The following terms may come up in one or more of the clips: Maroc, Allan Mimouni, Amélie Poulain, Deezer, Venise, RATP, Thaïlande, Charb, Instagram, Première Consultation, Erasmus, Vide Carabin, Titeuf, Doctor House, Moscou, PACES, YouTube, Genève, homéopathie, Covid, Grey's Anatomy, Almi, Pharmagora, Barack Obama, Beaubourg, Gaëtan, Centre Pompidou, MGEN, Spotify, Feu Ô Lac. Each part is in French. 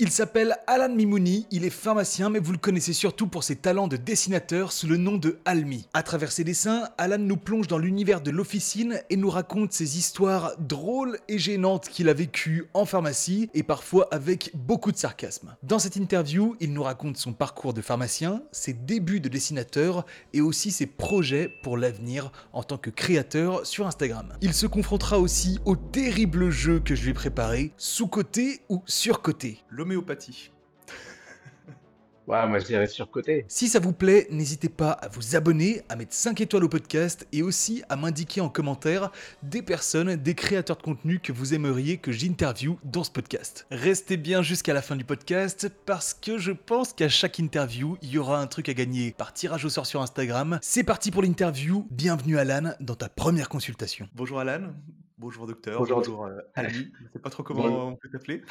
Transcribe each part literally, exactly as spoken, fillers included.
Il s'appelle Allan Mimouni, il est pharmacien mais vous le connaissez surtout pour ses talents de dessinateur sous le nom de Almi. À travers ses dessins, Allan nous plonge dans l'univers de l'officine et nous raconte ses histoires drôles et gênantes qu'il a vécues en pharmacie et parfois avec beaucoup de sarcasme. Dans cette interview, il nous raconte son parcours de pharmacien, ses débuts de dessinateur et aussi ses projets pour l'avenir en tant que créateur sur Instagram. Il se confrontera aussi au terrible jeu que je lui ai préparé, sous-coté ou surcoté. Homéopathie. Ouais, moi je dirais surcoté. Si ça vous plaît, n'hésitez pas à vous abonner, à mettre cinq étoiles au podcast et aussi à m'indiquer en commentaire des personnes, des créateurs de contenu que vous aimeriez que j'interviewe dans ce podcast. Restez bien jusqu'à la fin du podcast parce que je pense qu'à chaque interview, il y aura un truc à gagner par tirage au sort sur Instagram. C'est parti pour l'interview. Bienvenue Allan dans ta première consultation. Bonjour Allan. Bonjour docteur, bonjour, bonjour euh, Almi, je ne sais pas trop comment bon. on peut t'appeler.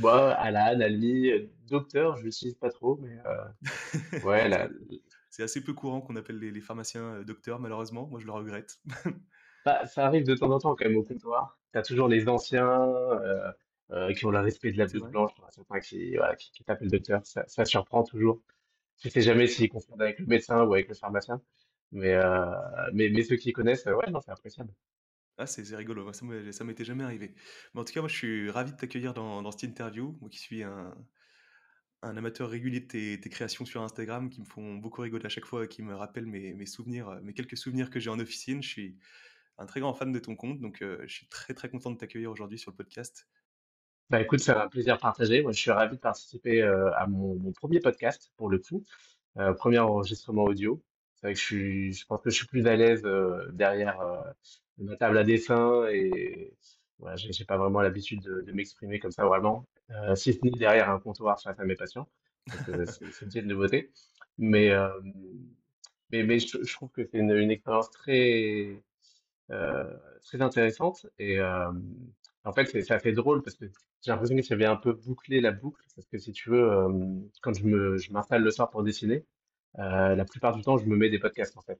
Moi, Allan, Almi, docteur, je ne l'utilise pas trop, mais euh... ouais. Là... C'est assez peu courant qu'on appelle les, les pharmaciens docteurs, malheureusement, moi je le regrette. Bah, ça arrive de temps en temps quand même au comptoir, tu as toujours les anciens euh, euh, qui ont le respect de la blouse blanche, certains qui, voilà, qui, qui t'appellent docteur, ça, ça surprend toujours. Tu ne sais jamais s'ils confondent avec le médecin ou avec le pharmacien, mais, euh, mais, mais ceux qui connaissent, ouais, non, c'est appréciable. Ah, c'est, c'est rigolo, ça ne m'était jamais arrivé. Mais en tout cas, moi, je suis ravi de t'accueillir dans, dans cette interview. Moi qui suis un, un amateur régulier de tes, tes créations sur Instagram qui me font beaucoup rigoler à chaque fois et qui me rappellent mes, mes souvenirs, mes quelques souvenirs que j'ai en officine. Je suis un très grand fan de ton compte, donc euh, je suis très, très content de t'accueillir aujourd'hui sur le podcast. Bah écoute, c'est un plaisir partagé. Moi, je suis ravi de participer euh, à mon, mon premier podcast, pour le coup. Euh, premier enregistrement audio. C'est vrai que je, suis, je pense que je suis plus à l'aise euh, derrière... Euh, ma table à dessin et voilà, j'ai, j'ai pas vraiment l'habitude de, de m'exprimer comme ça vraiment, euh, si ce n'est derrière un comptoir face à mes patients, donc, euh, c'est, c'est une petite nouveauté, mais, euh, mais, mais je, je trouve que c'est une, une expérience très, euh, très intéressante et euh, en fait c'est, ça fait drôle parce que j'ai l'impression que ça vient un peu boucler la boucle, parce que si tu veux, euh, quand je, me, je m'installe le soir pour dessiner, euh, la plupart du temps je me mets des podcasts en fait.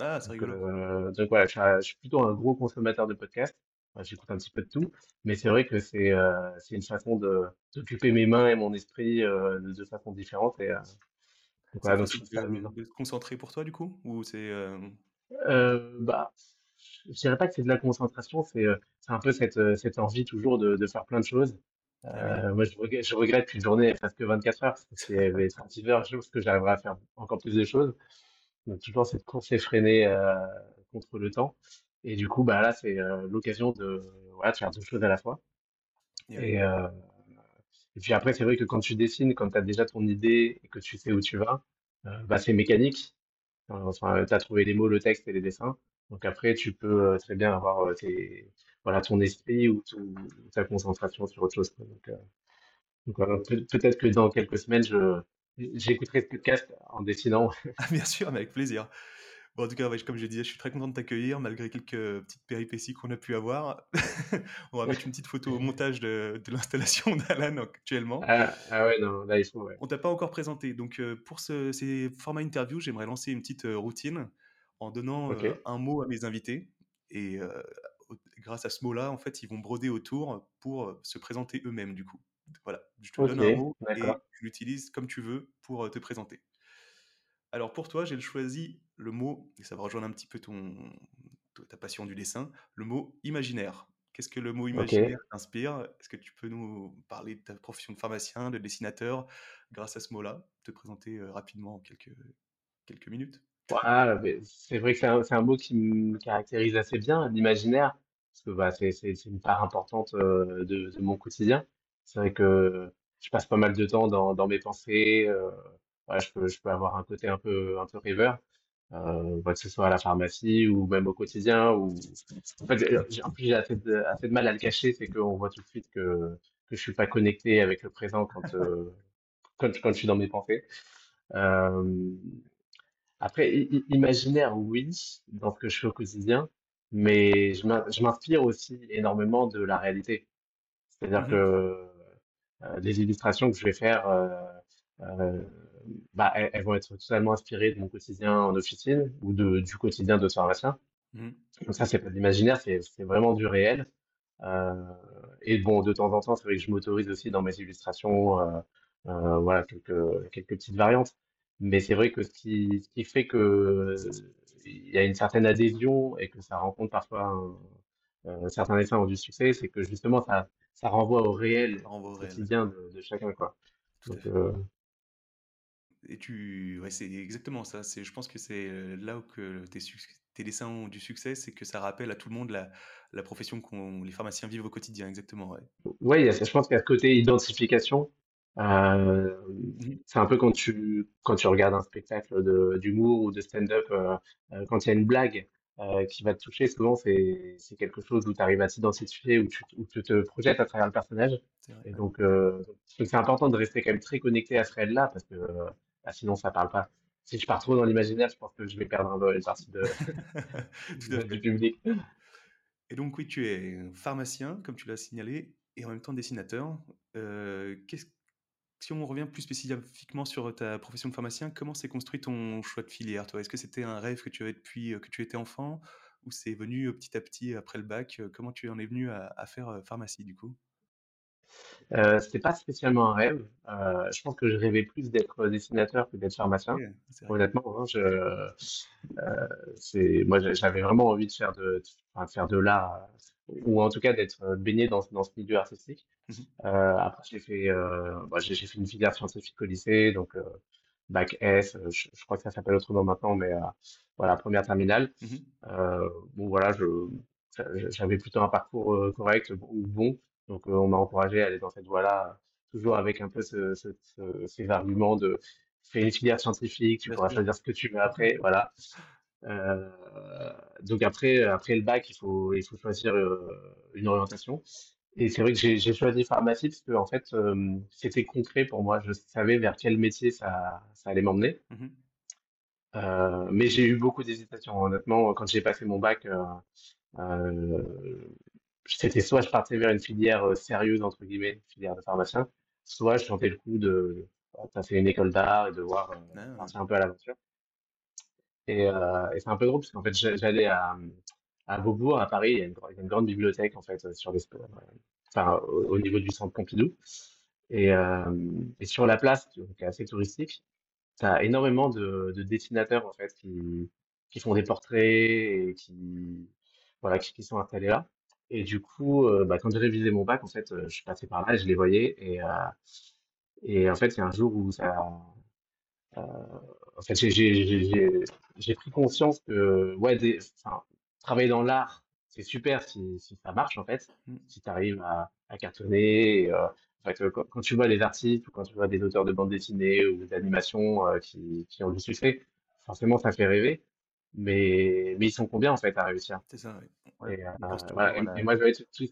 Ah, c'est donc, rigolo. Euh, donc voilà, je suis plutôt un gros consommateur de podcasts. Enfin, j'écoute un petit peu de tout, mais c'est vrai que c'est, euh, c'est une façon de, d'occuper mes mains et mon esprit euh, de deux façons différentes. Et, euh, donc, voilà, donc, je de, de te concentrer pour toi, du coup ou c'est, euh... Euh, bah, je ne dirais pas que c'est de la concentration, c'est, c'est un peu cette, cette envie toujours de, de faire plein de choses. Euh, moi, je regrette, je regrette qu'une journée elle fasse que vingt-quatre heures, parce que si elle avait trente heures, je pense que j'arriverais à faire encore plus de choses. Donc, toujours cette course effrénée euh, contre le temps. Et du coup, bah, là, c'est euh, l'occasion de, voilà, de faire deux choses à la fois. Yeah. Et, euh, et puis après, c'est vrai que quand tu dessines, quand tu as déjà ton idée et que tu sais où tu vas, euh, bah, c'est mécanique. Enfin, tu as trouvé les mots, le texte et les dessins. Donc après, tu peux très bien avoir tes, voilà, ton esprit ou tout, ta concentration sur autre chose. Donc, euh, donc voilà, Pe- peut-être que dans quelques semaines, je... j'écouterai ce podcast en dessinant. Ah, bien sûr, mais avec plaisir. Bon, en tout cas, comme je le disais, je suis très content de t'accueillir, malgré quelques petites péripéties qu'on a pu avoir. On va mettre une petite photo au montage de, de l'installation d'Allan actuellement. Ah, ah ouais, non, là, il faut, ouais. On ne t'a pas encore présenté. Donc, euh, pour ce, ces formats interview, j'aimerais lancer une petite euh, routine en donnant okay. euh, un mot à mes invités. Et euh, grâce à ce mot-là, en fait, ils vont broder autour pour se présenter eux-mêmes, du coup. Voilà, je te okay, donne un mot d'accord. et tu l'utilises comme tu veux pour te présenter. Alors pour toi, j'ai choisi le mot, et ça va rejoindre un petit peu ton, ta passion du dessin, le mot imaginaire. Qu'est-ce que le mot imaginaire okay. t'inspire ? Est-ce que tu peux nous parler de ta profession de pharmacien, de dessinateur, grâce à ce mot-là, te présenter rapidement en quelques, quelques minutes ? Voilà, mais c'est vrai que c'est un, c'est un mot qui me caractérise assez bien, l'imaginaire, parce que bah, c'est, c'est, c'est une part importante euh, de, de mon quotidien. C'est vrai que je passe pas mal de temps dans, dans mes pensées. Euh, voilà, je peux, je peux avoir un côté un peu, un peu rêveur, euh, que ce soit à la pharmacie ou même au quotidien. Ou... En fait, j'ai, en plus, j'ai assez de, assez de mal à le cacher. C'est qu'on voit tout de suite que, que je suis pas connecté avec le présent quand, euh, quand, quand je suis dans mes pensées. Euh, après, i- imaginaire, oui, dans ce que je fais au quotidien, mais je, m'in- je m'inspire aussi énormément de la réalité. C'est-à-dire que euh, les illustrations que je vais faire, euh, euh, bah, elles, elles vont être totalement inspirées de mon quotidien en officine ou de, du quotidien de pharmacien. Mm. Donc ça, c'est pas de l'imaginaire, c'est, c'est vraiment du réel. Euh, et bon, de temps en temps, c'est vrai que je m'autorise aussi dans mes illustrations, euh, euh, voilà, quelques, quelques petites variantes. Mais c'est vrai que ce qui, ce qui fait que il y a une certaine adhésion et que ça rencontre parfois un, euh, certains dessins ont du succès, c'est que justement ça, ça renvoie au réel Ça renvoie au réel. quotidien de, de chacun, quoi. Tout à Donc, fait. euh, Et tu... ouais, c'est exactement ça. C'est, je pense que c'est euh, là où que tes, suc- tes dessins ont du succès, c'est que ça rappelle à tout le monde la, la profession qu'on les pharmaciens vivent au quotidien. Exactement, ouais. ouais, il y a ça, je pense qu'il y a ce côté identification. Euh, Mhm. C'est un peu quand tu, quand tu regardes un spectacle de- d'humour ou de stand-up, euh, euh, quand il y a une blague euh, qui va te toucher, souvent c'est c'est quelque chose où tu arrives à t'identifier, où tu, où tu te projettes à travers le personnage. C'est vrai. Et donc, euh, donc c'est important de rester quand même très connecté à ce réel-là, parce que euh, bah, sinon ça parle pas. Si je pars trop dans l'imaginaire, je pense que je vais perdre un peu une partie de, Tout à de- du fait. public. Et donc, oui, tu es pharmacien, comme tu l'as signalé, et en même temps dessinateur. Euh, qu'est-ce- Si on revient plus spécifiquement sur ta profession de pharmacien, comment s'est construit ton choix de filière, toi? Est-ce que c'était un rêve que tu avais depuis euh, que tu étais enfant, ou c'est venu euh, petit à petit après le bac? Euh, Comment tu en es venu à, à faire euh, pharmacie, du coup? Euh, c'était pas spécialement un rêve. Euh, je pense que je rêvais plus d'être dessinateur que d'être pharmacien. Ouais, c'est vrai. Honnêtement, hein, je, euh, c'est, moi, j'a- j'avais vraiment envie de faire de, enfin, de faire de l'art, euh, ou en tout cas d'être euh, baigné dans, ce- dans ce milieu artistique. Mhm. Euh, après, j'ai fait, euh, bah, j'ai j'ai fait une filière scientifique au lycée, donc euh, bac S, euh, je, je crois que ça s'appelle autrement maintenant, mais euh, voilà, première terminale. Mhm. Euh, bon, voilà, je, j'a- j'avais plutôt un parcours euh, correct ou bon, donc euh, on m'a encouragé à aller dans cette voie-là, toujours avec un peu ce, ce- ce- ces arguments de fais une filière scientifique, tu Bien pourras sûr. choisir ce que tu veux après, voilà. Euh, donc après, après le bac, il faut, il faut choisir euh, une orientation. Et c'est vrai que j'ai j'ai choisi pharmacie parce que en fait, euh, c'était concret pour moi. Je savais vers quel métier ça, ça allait m'emmener. Mhm. Euh, mais j'ai eu beaucoup d'hésitations. Honnêtement, quand j'ai passé mon bac, euh, euh, c'était soit je partais vers une filière euh, sérieuse, entre guillemets, filière de pharmacien, soit je tentais le coup de passer une école d'art et de voir euh, Ah, partir un peu à l'aventure. Et, euh, et c'est un peu drôle parce qu'en fait, j'a- j'allais à, à Beaubourg, à Paris, il y a une, gr- il y a une grande bibliothèque en fait euh, sur les, sp- euh, enfin, au, au niveau du centre Pompidou. Et, euh, et sur la place, qui qui est assez touristique, tu as énormément de, de dessinateurs en fait qui, qui font des portraits et qui, voilà, qui, qui sont installés là. Et du coup, euh, bah, quand j'ai révisé mon bac, en fait, euh, je suis passé par là et je les voyais. Et, euh, et en fait, il y a un jour où ça, euh, en fait, j'ai j'ai- j'ai- j'ai- j'ai pris conscience que ouais, des- enfin, travailler dans l'art, c'est super si, si ça marche en fait, Mhm. si tu arrives à, à cartonner. Et, euh, en fait, euh, quand, quand tu vois des artistes ou quand tu vois des auteurs de bande dessinée ou d'animation euh, qui, qui ont du succès, forcément ça fait rêver. Mais, mais ils sont combien en fait à réussir? C'est ça, oui. Ouais. Et, euh, On pense voilà. toujours à Et, et la, moi, je voyais tout, tout-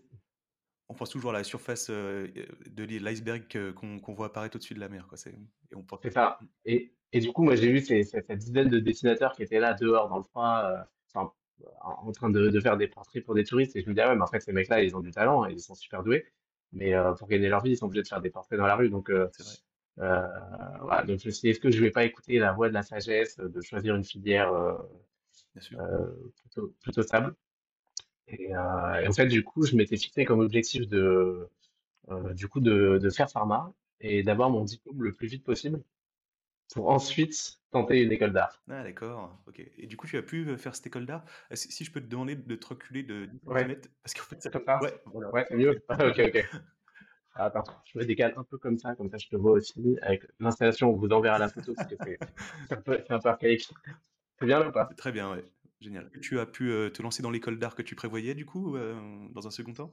on pense toujours à la surface euh, de l'i- l'iceberg que- qu'on qu'on voit apparaître au-dessus de la mer, quoi. C'est- Et on pense... C'est ça. Et, et du coup, moi, j'ai vu ces- ces- cette dizaine de dessinateurs qui étaient là, dehors, dans le froid, euh, enfin, en en train de, de faire des portraits pour des touristes. Et je me disais, ah ouais, mais en fait, ces mecs-là, ils ont du talent, et ils sont super doués. Mais euh, pour gagner leur vie, ils sont obligés de faire des portraits dans la rue. Donc, euh, C'est vrai. euh, voilà. Donc, je me suis dit, est-ce que je vais pas écouter la voix de la sagesse, euh, de choisir une filière euh, Bien sûr. euh, plutôt, plutôt stable? Et, euh, et en fait, du coup, je m'étais fixé comme objectif de, euh, du coup, de, de faire pharma et d'avoir mon diplôme le plus vite possible pour ensuite tenter une école d'art. Ah, d'accord. Ok. Et du coup, tu as pu euh, faire cette école d'art. Euh, Si si je peux te demander de te reculer de dix Ouais, centimètres, parce qu'en fait, ça... comme ça? Ouais, voilà. Ouais, c'est mieux? Ah, Ok, ok. Attends, je me décale un peu comme ça, comme ça je te vois aussi. Avec l'installation, on vous enverra la photo parce que c'est c'est un peu, c'est un peu archaïque. C'est bien là ou pas? Très bien, ouais. Génial. Tu as pu euh, te lancer dans l'école d'art que tu prévoyais, du coup, euh, dans un second temps?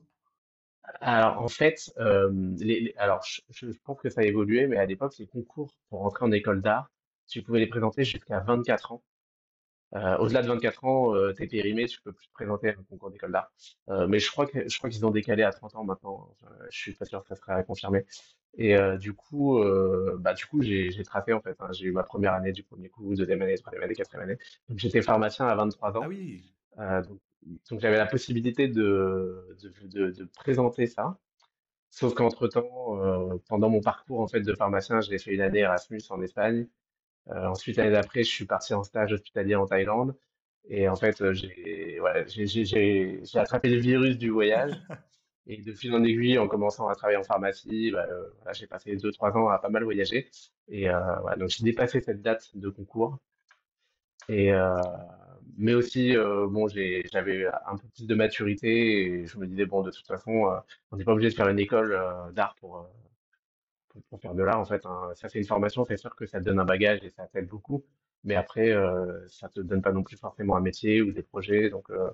Alors, en fait, euh, les, les- alors je, je- je pense que ça a évolué, mais à l'époque, les concours pour entrer en école d'art, tu pouvais les présenter jusqu'à vingt-quatre ans. Euh, au-delà de vingt-quatre ans, euh, t'es périmé, tu peux plus te présenter à un concours d'école d'art. Euh, mais je crois que je crois qu'ils ont décalé à trente ans maintenant. Euh, je suis pas sûr que ça sera confirmé. Et euh, du coup, euh, bah du coup, j'ai j'ai tracé en fait. Hein. J'ai eu ma première année du premier coup, deuxième année, troisième année, quatrième année. Donc j'étais pharmacien à vingt-trois Ah ans. oui. Euh, donc donc j'avais la possibilité de de, de, de présenter ça. Sauf qu'entre-temps, euh, pendant mon parcours en fait de pharmacien, j'ai fait une année Erasmus en Espagne. Euh, ensuite, l'année d'après, je suis parti en stage hospitalier en Thaïlande. Et en fait, euh, j'ai voilà, j'ai j'ai- j'ai- j'ai attrapé le virus du voyage. Et de fil en aiguille, en commençant à travailler en pharmacie, bah, euh, voilà, j'ai passé deux, trois ans à pas mal voyager. Et euh, voilà, donc j'ai dépassé cette date de concours. Et, euh, mais aussi, euh, bon, j'ai- j'avais un peu plus de maturité et je me disais, bon, de toute façon, euh, on n'est pas obligé de faire une école euh, d'art pour, euh, pour, pour faire de l'art, en fait, hein. Ça, c'est une formation, c'est sûr que ça te donne un bagage et ça t'aide beaucoup. Mais après, euh, ça te donne pas non plus forcément un métier ou des projets. Donc, euh,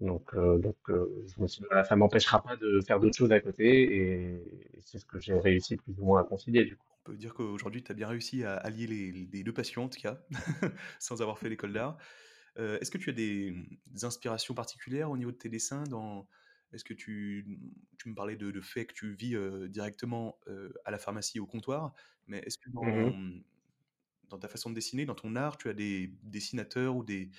donc, euh, donc euh, je me suis dit, voilà, ça m'empêchera pas de faire d'autres choses à côté. Et, et c'est ce que j'ai réussi plus ou moins à concilier, du coup. On peut dire qu'aujourd'hui, tu as bien réussi à allier les, les deux passions, en tout cas, sans avoir fait l'école d'art. Euh, Est-ce que tu as des, des inspirations particulières au niveau de tes dessins dans... Est-ce que tu, tu me parlais de, de fait que tu vis euh, directement euh, à la pharmacie, au comptoir, mais est-ce que dans, Mhm. dans ta façon de dessiner, dans ton art, tu as des dessinateurs ou des,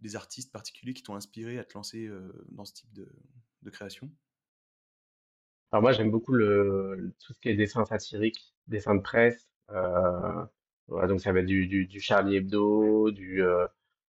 des artistes particuliers qui t'ont inspiré à te lancer euh, dans ce type de, de création? Alors moi, j'aime beaucoup le, le- tout ce qui est dessin satirique, dessin de presse. Euh, voilà, donc ça va être du, du, du Charlie Hebdo, du, euh,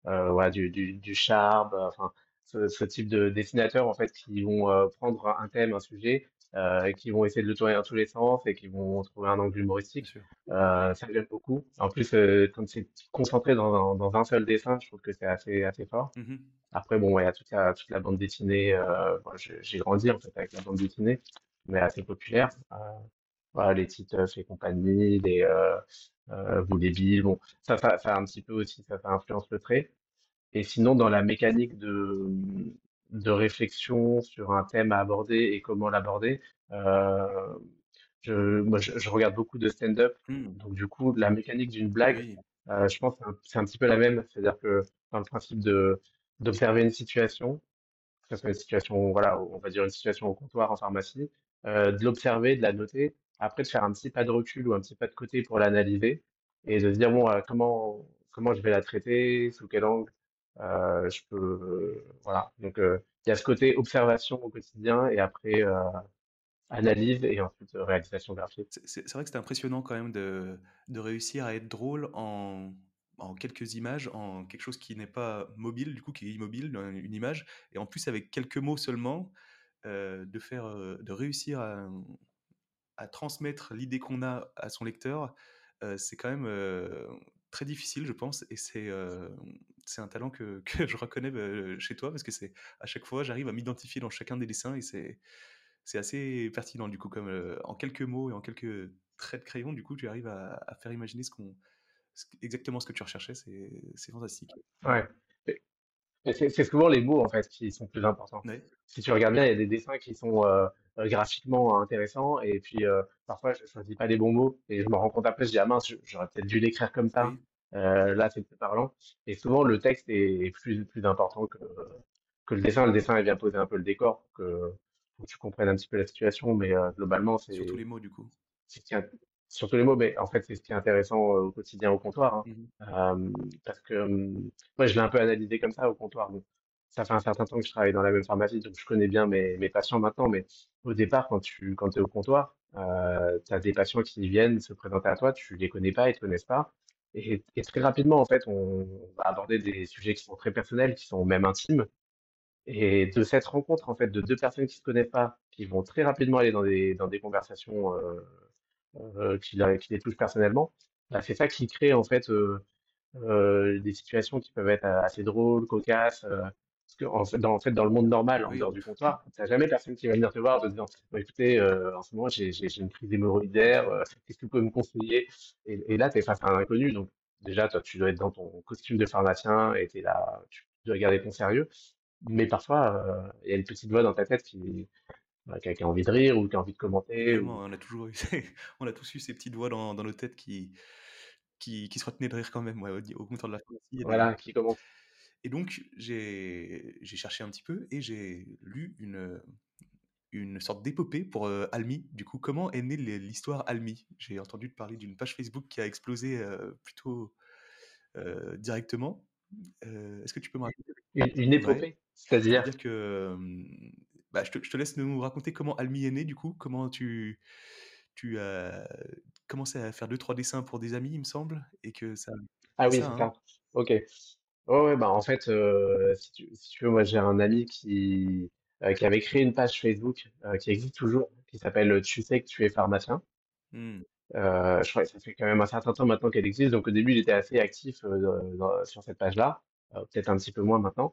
euh, voilà, du, du, du Charb, euh, enfin, ce, ce type de dessinateurs en fait qui vont euh, prendre un thème, un sujet, euh, et qui vont essayer de le tourner dans tous les sens et qui vont trouver un angle Bien humoristique. sûr. Euh, ça j'aime beaucoup. En plus, euh, comme c'est concentré dans, dans un seul dessin, je trouve que c'est assez, assez fort. Mhm. Après, bon, ouais, il y a toute la, toute la bande dessinée. Euh, bon, j'ai j'ai grandi en fait avec la bande dessinée, mais assez populaire. Euh, voilà, les Titeuf et compagnie, les euh, euh, Boule et Bill. Bon, ça, ça, ça a un petit peu aussi, ça, ça influence le trait. Et sinon, dans la mécanique de, de réflexion sur un thème à aborder et comment l'aborder, euh, je, moi, je, je regarde beaucoup de stand-up. Hmm. Donc, du coup, la mécanique d'une blague, Oui. euh, je pense que c'est un, c'est un petit peu la même. C'est-à-dire que dans le principe de, d'observer une situation, que ce soit une situation, voilà, on va dire une situation au comptoir, en pharmacie, euh, de l'observer, de la noter, après de faire un petit pas de recul ou un petit pas de côté pour l'analyser et de se dire, bon, euh, comment, comment je vais la traiter, sous quel angle, euh, je peux, euh, voilà. Donc, euh, il y a ce côté observation au quotidien et après, euh, analyse et ensuite euh, réalisation graphique. C'est c'est- c'est vrai que c'est impressionnant quand même de, de réussir à être drôle en, en quelques images, en quelque chose qui n'est pas mobile, du coup qui est immobile, un- une image, et en plus avec quelques mots seulement, euh, de, faire, euh, de réussir à, à transmettre l'idée qu'on a à son lecteur, euh, c'est quand même euh, très difficile, je pense, et c'est euh, c'est un talent que, que je reconnais euh, chez toi, parce que c'est à chaque fois, j'arrive à m'identifier dans chacun des dessins, et c'est c'est assez pertinent, du coup, comme euh, en quelques mots et en quelques traits de crayon, du coup, tu arrives à, à faire imaginer ce qu'on, ce- exactement ce que tu recherchais, c'est c'est fantastique. Ouais. Et- et C'est c'est souvent les mots en fait qui sont plus importants. Ouais. Si tu regardes bien, il y a des dessins qui sont euh, euh, graphiquement intéressants et puis euh, parfois je choisis pas les bons mots et je me rends compte après, je dis ah mince, je- j'aurais peut-être dû l'écrire comme ça. Oui. Euh, là, c'est plus parlant. Et souvent le texte est, est plus plus important que que le dessin. Le dessin, il vient poser un peu le décor pour que, pour que tu comprennes un petit peu la situation, mais euh, globalement, Surtout c'est les mots, du coup. c'est ce qui est- surtout les mots, mais en fait, c'est ce qui est intéressant euh, au quotidien au comptoir, hein. Mhm. Euh, parce que hum, moi, je l'ai un peu analysé comme ça au comptoir. Bon, ça fait un certain temps que je travaille dans la même pharmacie, donc je connais bien mes, mes patients maintenant. Mais au départ, quand tu quand es au comptoir, euh, tu as des patients qui viennent se présenter à toi, tu les connais pas, ils te connaissent pas. Et, et très rapidement, en fait, on va aborder des sujets qui sont très personnels, qui sont même intimes. Et de cette rencontre, en fait, de deux personnes qui se connaissent pas, qui vont très rapidement aller dans des, dans des conversations euh, euh, qui, la- qui les touchent personnellement, bah, c'est ça qui crée, en fait, euh, euh, des situations qui peuvent être euh, assez drôles, cocasses. euh, parce que, en fait, dans, en fait, dans le monde normal, en Oui. dehors du comptoir, t'as jamais personne qui va venir te voir en te disant, Bon, écoutez, euh, en ce moment, j'ai j'ai- j'ai une crise hémorroïdaire, euh, qu'est-ce que vous pouvez me conseiller? Et, et là, t'es face à un inconnu. Donc, déjà, toi, tu dois être dans ton costume de pharmacien et t'es là, tu dois garder ton sérieux. Mais parfois, euh, il y a une petite voix dans ta tête qui, bah, qui a, qui a envie de rire ou qui a envie de commenter. Vraiment, Ou... on a toujours eu, ces- on a tous eu ces petites voix dans, dans nos têtes qui, qui, qui se retenaient de rire quand même. Ouais, au, au comptoir de la pharmacie, il y a des... Voilà, qui commence. Et donc, j'ai j'ai cherché un petit peu et j'ai lu une, une sorte d'épopée pour euh, Almi. Du coup, comment est née l'hi- l'histoire Almi? J'ai entendu parler d'une page Facebook qui a explosé euh, plutôt euh, directement. Euh, Est-ce que tu peux me raconter? Une, une Ouais. épopée, c'est-à-dire. C'est-à-dire que euh, bah, je, te, je te laisse nous raconter comment Almi est né, du coup, comment tu, tu as commencé à faire deux, trois dessins pour des amis, il me semble, et que ça. Ah C'est oui, ça, c'est hein? ça. Ok. Ouais, ouais, bah en fait, euh, si tu, si tu veux, moi j'ai un ami qui, euh, qui avait créé une page Facebook euh, qui existe toujours, qui s'appelle « Tu sais que tu es pharmacien ». Hmm. Euh, je crois que ça fait quand même un certain temps maintenant qu'elle existe. Donc au début, j'étais assez actif euh, dans, sur cette page-là, euh, peut-être un petit peu moins maintenant.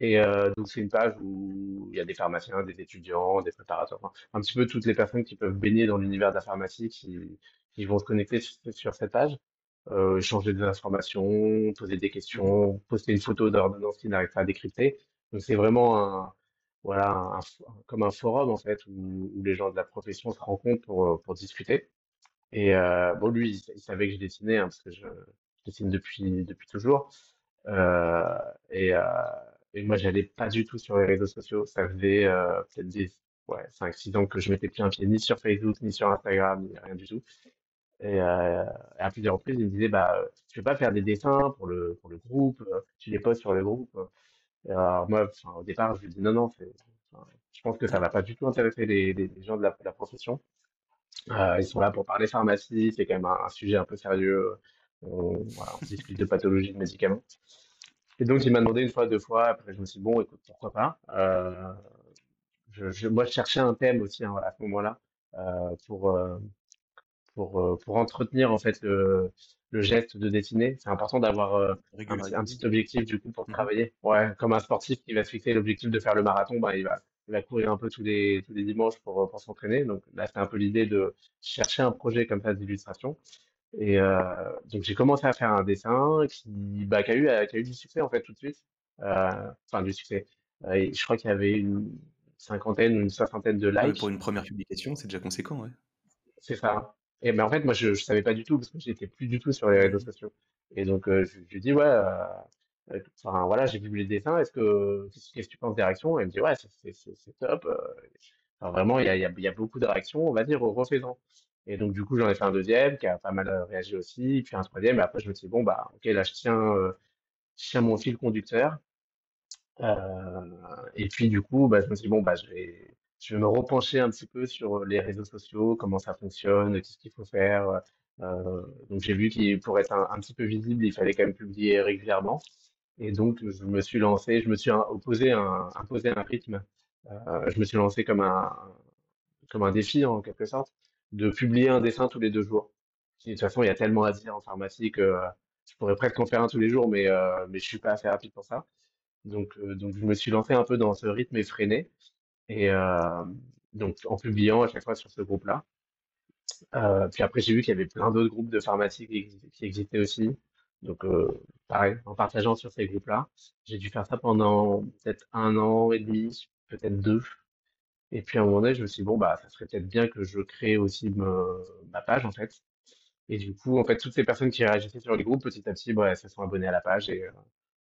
Et euh, donc c'est une page où il y a des pharmaciens, des étudiants, des préparateurs, enfin, un petit peu toutes les personnes qui peuvent baigner dans l'univers de la pharmacie qui, qui vont se connecter sur, sur cette page, euh, échanger des informations, poser des questions, poster une photo d'ordonnance qu'ils n'arrivent pas à décrypter. Donc c'est vraiment un, voilà, un, comme un forum en fait où, où les gens de la profession se rencontrent pour, pour discuter. Et euh, bon, lui, il, il savait que je dessinais, hein, parce que je, je dessine depuis, depuis toujours. Euh, et, euh, et moi, j'allais pas du tout sur les réseaux sociaux. Ça faisait euh, peut-être des, ouais, cinq six ans que je mettais plus un pied ni sur Facebook, ni sur Instagram, ni rien du tout. Et euh, à plusieurs reprises, il me disait, bah, tu veux pas faire des dessins pour le, pour le groupe, tu les postes sur le groupe. Et alors moi, enfin, au départ, je lui dis non, non, c'est, enfin, je pense que ça va pas du tout intéresser les, les, les gens de la, de la profession. Euh, ils sont là pour parler pharmacie, c'est quand même un, un sujet un peu sérieux. On, voilà, on discute de pathologie, de médicaments. Et donc, il m'a demandé une fois, deux fois. Après, je me suis dit, bon, écoute, pourquoi pas. Euh, je, je, moi, je cherchais un thème aussi, hein, voilà, à ce moment-là, euh, pour, euh, pour, euh, pour entretenir en fait le, le geste de dessiner. C'est important d'avoir euh, un, un petit objectif du coup pour travailler. Ouais, comme un sportif qui va se fixer l'objectif de faire le marathon, bah, il va. Il va courir un peu tous les, tous les dimanches pour, pour s'entraîner. Donc là, c'est un peu l'idée de chercher un projet comme ça d'illustration. Et euh, donc, j'ai commencé à faire un dessin qui, bah, qui, a eu, qui a eu du succès, en fait, tout de suite. Euh, enfin, du succès. Euh, je crois qu'il y avait une cinquantaine ou une soixantaine de likes. Ah, pour une première publication, c'est déjà conséquent, ouais. C'est ça. Et ben, en fait, moi, je ne savais pas du tout parce que je n'étais plus du tout sur les réseaux sociaux. Et donc, euh, je lui dis, ouais... Euh, Enfin, voilà, j'ai vu les dessins, est-ce que, qu'est-ce que tu penses des réactions? Et elle me dit, ouais, c'est, c'est, c'est, c'est top. Enfin, vraiment, il y a, y a, y a beaucoup de réactions, on va dire, refais-en. Et donc, du coup, j'en ai fait un deuxième qui a pas mal réagi aussi, puis un troisième. Et après, je me suis dit, bon, bah, ok, là, je tiens, euh, je tiens mon fil conducteur. Euh, et puis, du coup, bah, je me suis dit, bon, bah, je vais, je vais me repencher un petit peu sur les réseaux sociaux, comment ça fonctionne, qu'est-ce qu'il faut faire. Euh, donc, j'ai vu qu'il, pour être un, un petit peu visible, il fallait quand même publier régulièrement. Et donc, je me suis lancé, je me suis imposé un, imposé un rythme. Euh, je me suis lancé comme un, comme un défi, en quelque sorte, de publier un dessin tous les deux jours. De toute façon, il y a tellement à dire en pharmacie que je pourrais presque en faire un tous les jours, mais, euh, mais je ne suis pas assez rapide pour ça. Donc, euh, donc, je me suis lancé un peu dans ce rythme effréné, et, euh, donc, en publiant à chaque fois sur ce groupe-là. Euh, puis après, j'ai vu qu'il y avait plein d'autres groupes de pharmacie qui, ex- qui existaient aussi. Donc, euh, pareil, en partageant sur ces groupes-là, j'ai dû faire ça pendant peut-être un an et demi, peut-être deux. Et puis, à un moment donné, je me suis dit, bon, bah, ça serait peut-être bien que je crée aussi me, ma page, en fait. Et du coup, en fait, toutes ces personnes qui réagissaient sur les groupes, petit à petit, bah, elles se sont abonnées à la page et euh,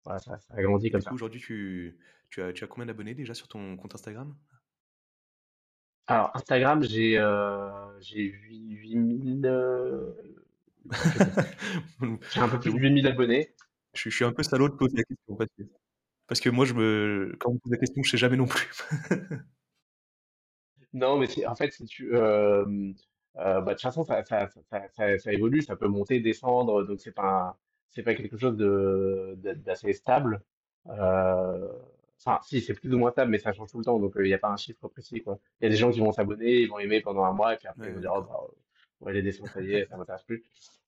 voilà, ça, ça a grandi comme du ça. Coup, aujourd'hui, tu, tu, as, tu as combien d'abonnés déjà sur ton compte Instagram? Alors, Instagram, j'ai, euh, j'ai huit mille... Euh... J'ai un peu plus de huit mille abonnés. Je, je suis un peu salaud de poser la question parce que, parce que moi je me, quand on me pose la question, je sais jamais non plus. Non, mais c'est, en fait, si tu, euh, euh, bah, de toute façon, ça, ça, ça, ça, ça, ça évolue, ça peut monter, descendre, donc c'est pas, c'est pas quelque chose de, de, d'assez stable. Euh, Enfin, si, c'est plus ou moins stable, mais ça change tout le temps, donc il euh, n'y a pas un chiffre précis, quoi. Il y a des gens qui vont s'abonner, ils vont aimer pendant un mois, et puis après ils vont dire, oh, bah, ouais, les dessins, ça y est, ça m'intéresse plus.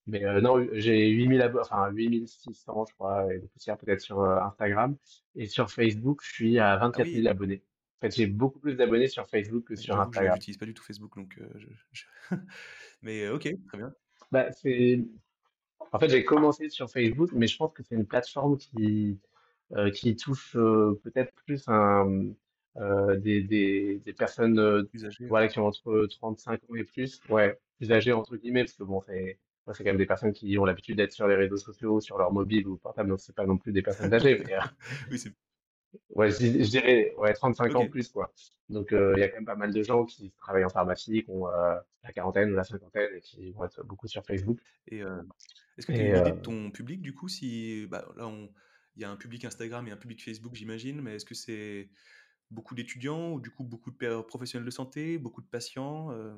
Mais euh, non, j'ai huit mille abonnés, enfin huit mille six cents, je crois, et des poussières peut-être sur euh, Instagram. Et sur Facebook, je suis à vingt-quatre ah oui. mille abonnés. En fait, j'ai beaucoup plus d'abonnés sur Facebook que sur Instagram. Je n'utilise pas du tout Facebook, donc. Euh, je, je... mais euh, ok, très bien. Bah, c'est... En fait, j'ai commencé sur Facebook, mais je pense que c'est une plateforme qui, euh, qui touche euh, peut-être plus un. Euh, des, des, des personnes euh, plus âgées, voilà, qui ont entre trente-cinq ans et plus, ouais, plus âgées entre guillemets, parce que bon, c'est, moi, c'est quand même des personnes qui ont l'habitude d'être sur les réseaux sociaux, sur leur mobile ou portable, donc c'est pas non plus des personnes âgées, mais, euh, oui, c'est... ouais, je, je dirais, ouais, trente-cinq okay. ans plus, quoi. Donc, il euh, y a quand même pas mal de gens qui travaillent en pharmacie, qui ont euh, la quarantaine ou la cinquantaine et qui vont être beaucoup sur Facebook. Et euh, est-ce que tu as une idée de ton public, du coup, si, bah, là, on, il y a un public Instagram et un public Facebook, j'imagine, mais est-ce que c'est beaucoup d'étudiants ou du coup beaucoup de professionnels de santé, beaucoup de patients euh...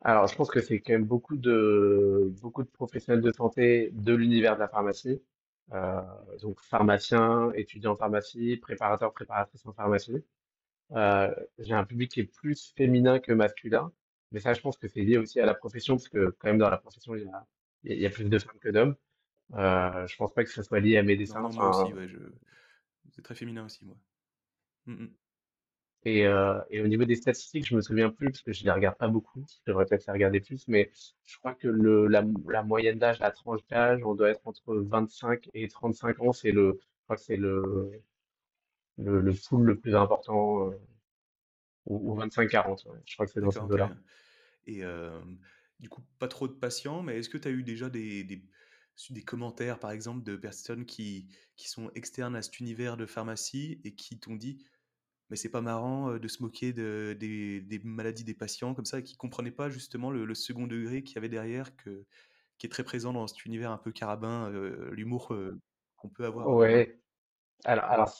Alors, je pense que c'est quand même beaucoup de, beaucoup de professionnels de santé de l'univers de la pharmacie. euh, donc pharmacien, étudiant en pharmacie, préparateur, préparatrice en pharmacie. Euh, j'ai un public qui est plus féminin que masculin, mais ça, je pense que c'est lié aussi à la profession, parce que quand même dans la profession, il y a, il y a- il y a plus de femmes que d'hommes. Euh, je pense pas que ça soit lié à mes Non, dessins. non, moi aussi, Enfin, ouais, je... c'est très féminin aussi, moi. Mm, mm. Et, euh, et au niveau des statistiques, je me souviens plus parce que je les regarde pas beaucoup. Je devrais peut-être les regarder plus, mais je crois que le, la, la moyenne d'âge, la tranche d'âge, on doit être entre vingt-cinq et trente-cinq ans. C'est le, je crois que c'est le, le, le pool le plus important, euh, ou, ou vingt-cinq quarante. Ouais. Je crois que c'est dans ces D'accord, ok. deux-là. Et euh, du coup, pas trop de patients, mais est-ce que tu as eu déjà des, des, des commentaires, par exemple, de personnes qui, qui sont externes à cet univers de pharmacie et qui t'ont dit, mais c'est pas marrant euh, de se moquer de- des, des maladies des patients comme ça, et qui comprenaient pas justement le, le second degré qu'il y avait derrière, que, qui est très présent dans cet univers un peu carabin, euh, l'humour euh, qu'on peut avoir. Ouais. Ouais. Alors, alors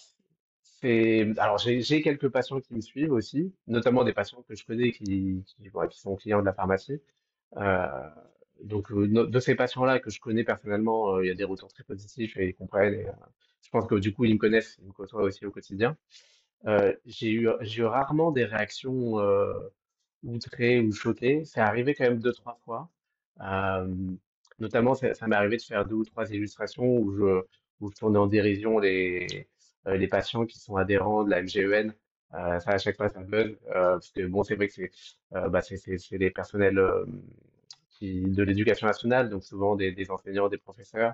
c'est, alors j'ai j'ai quelques patients qui me suivent aussi, notamment des patients que je connais qui, qui, ouais, qui sont clients de la pharmacie. Euh, donc, euh, no- de ces patients-là que je connais personnellement, euh, il y a des retours très positifs et ils comprennent. Et, euh, je pense que du coup, ils me connaissent, ils me côtoient aussi au quotidien. Euh, j'ai eu, j'ai eu rarement des réactions euh, outrées ou choquées. C'est arrivé quand même deux, trois fois. Euh, notamment, ça, ça m'est arrivé de faire deux ou trois illustrations où je, où je tournais en dérision les, euh, les patients qui sont adhérents de la M G E N. Euh, ça, à chaque fois, ça buzz. Euh, parce que bon, c'est vrai que c'est euh, bah, c'est c'est- c'est les personnels euh, qui, de l'éducation nationale, donc souvent des, des enseignants, des professeurs.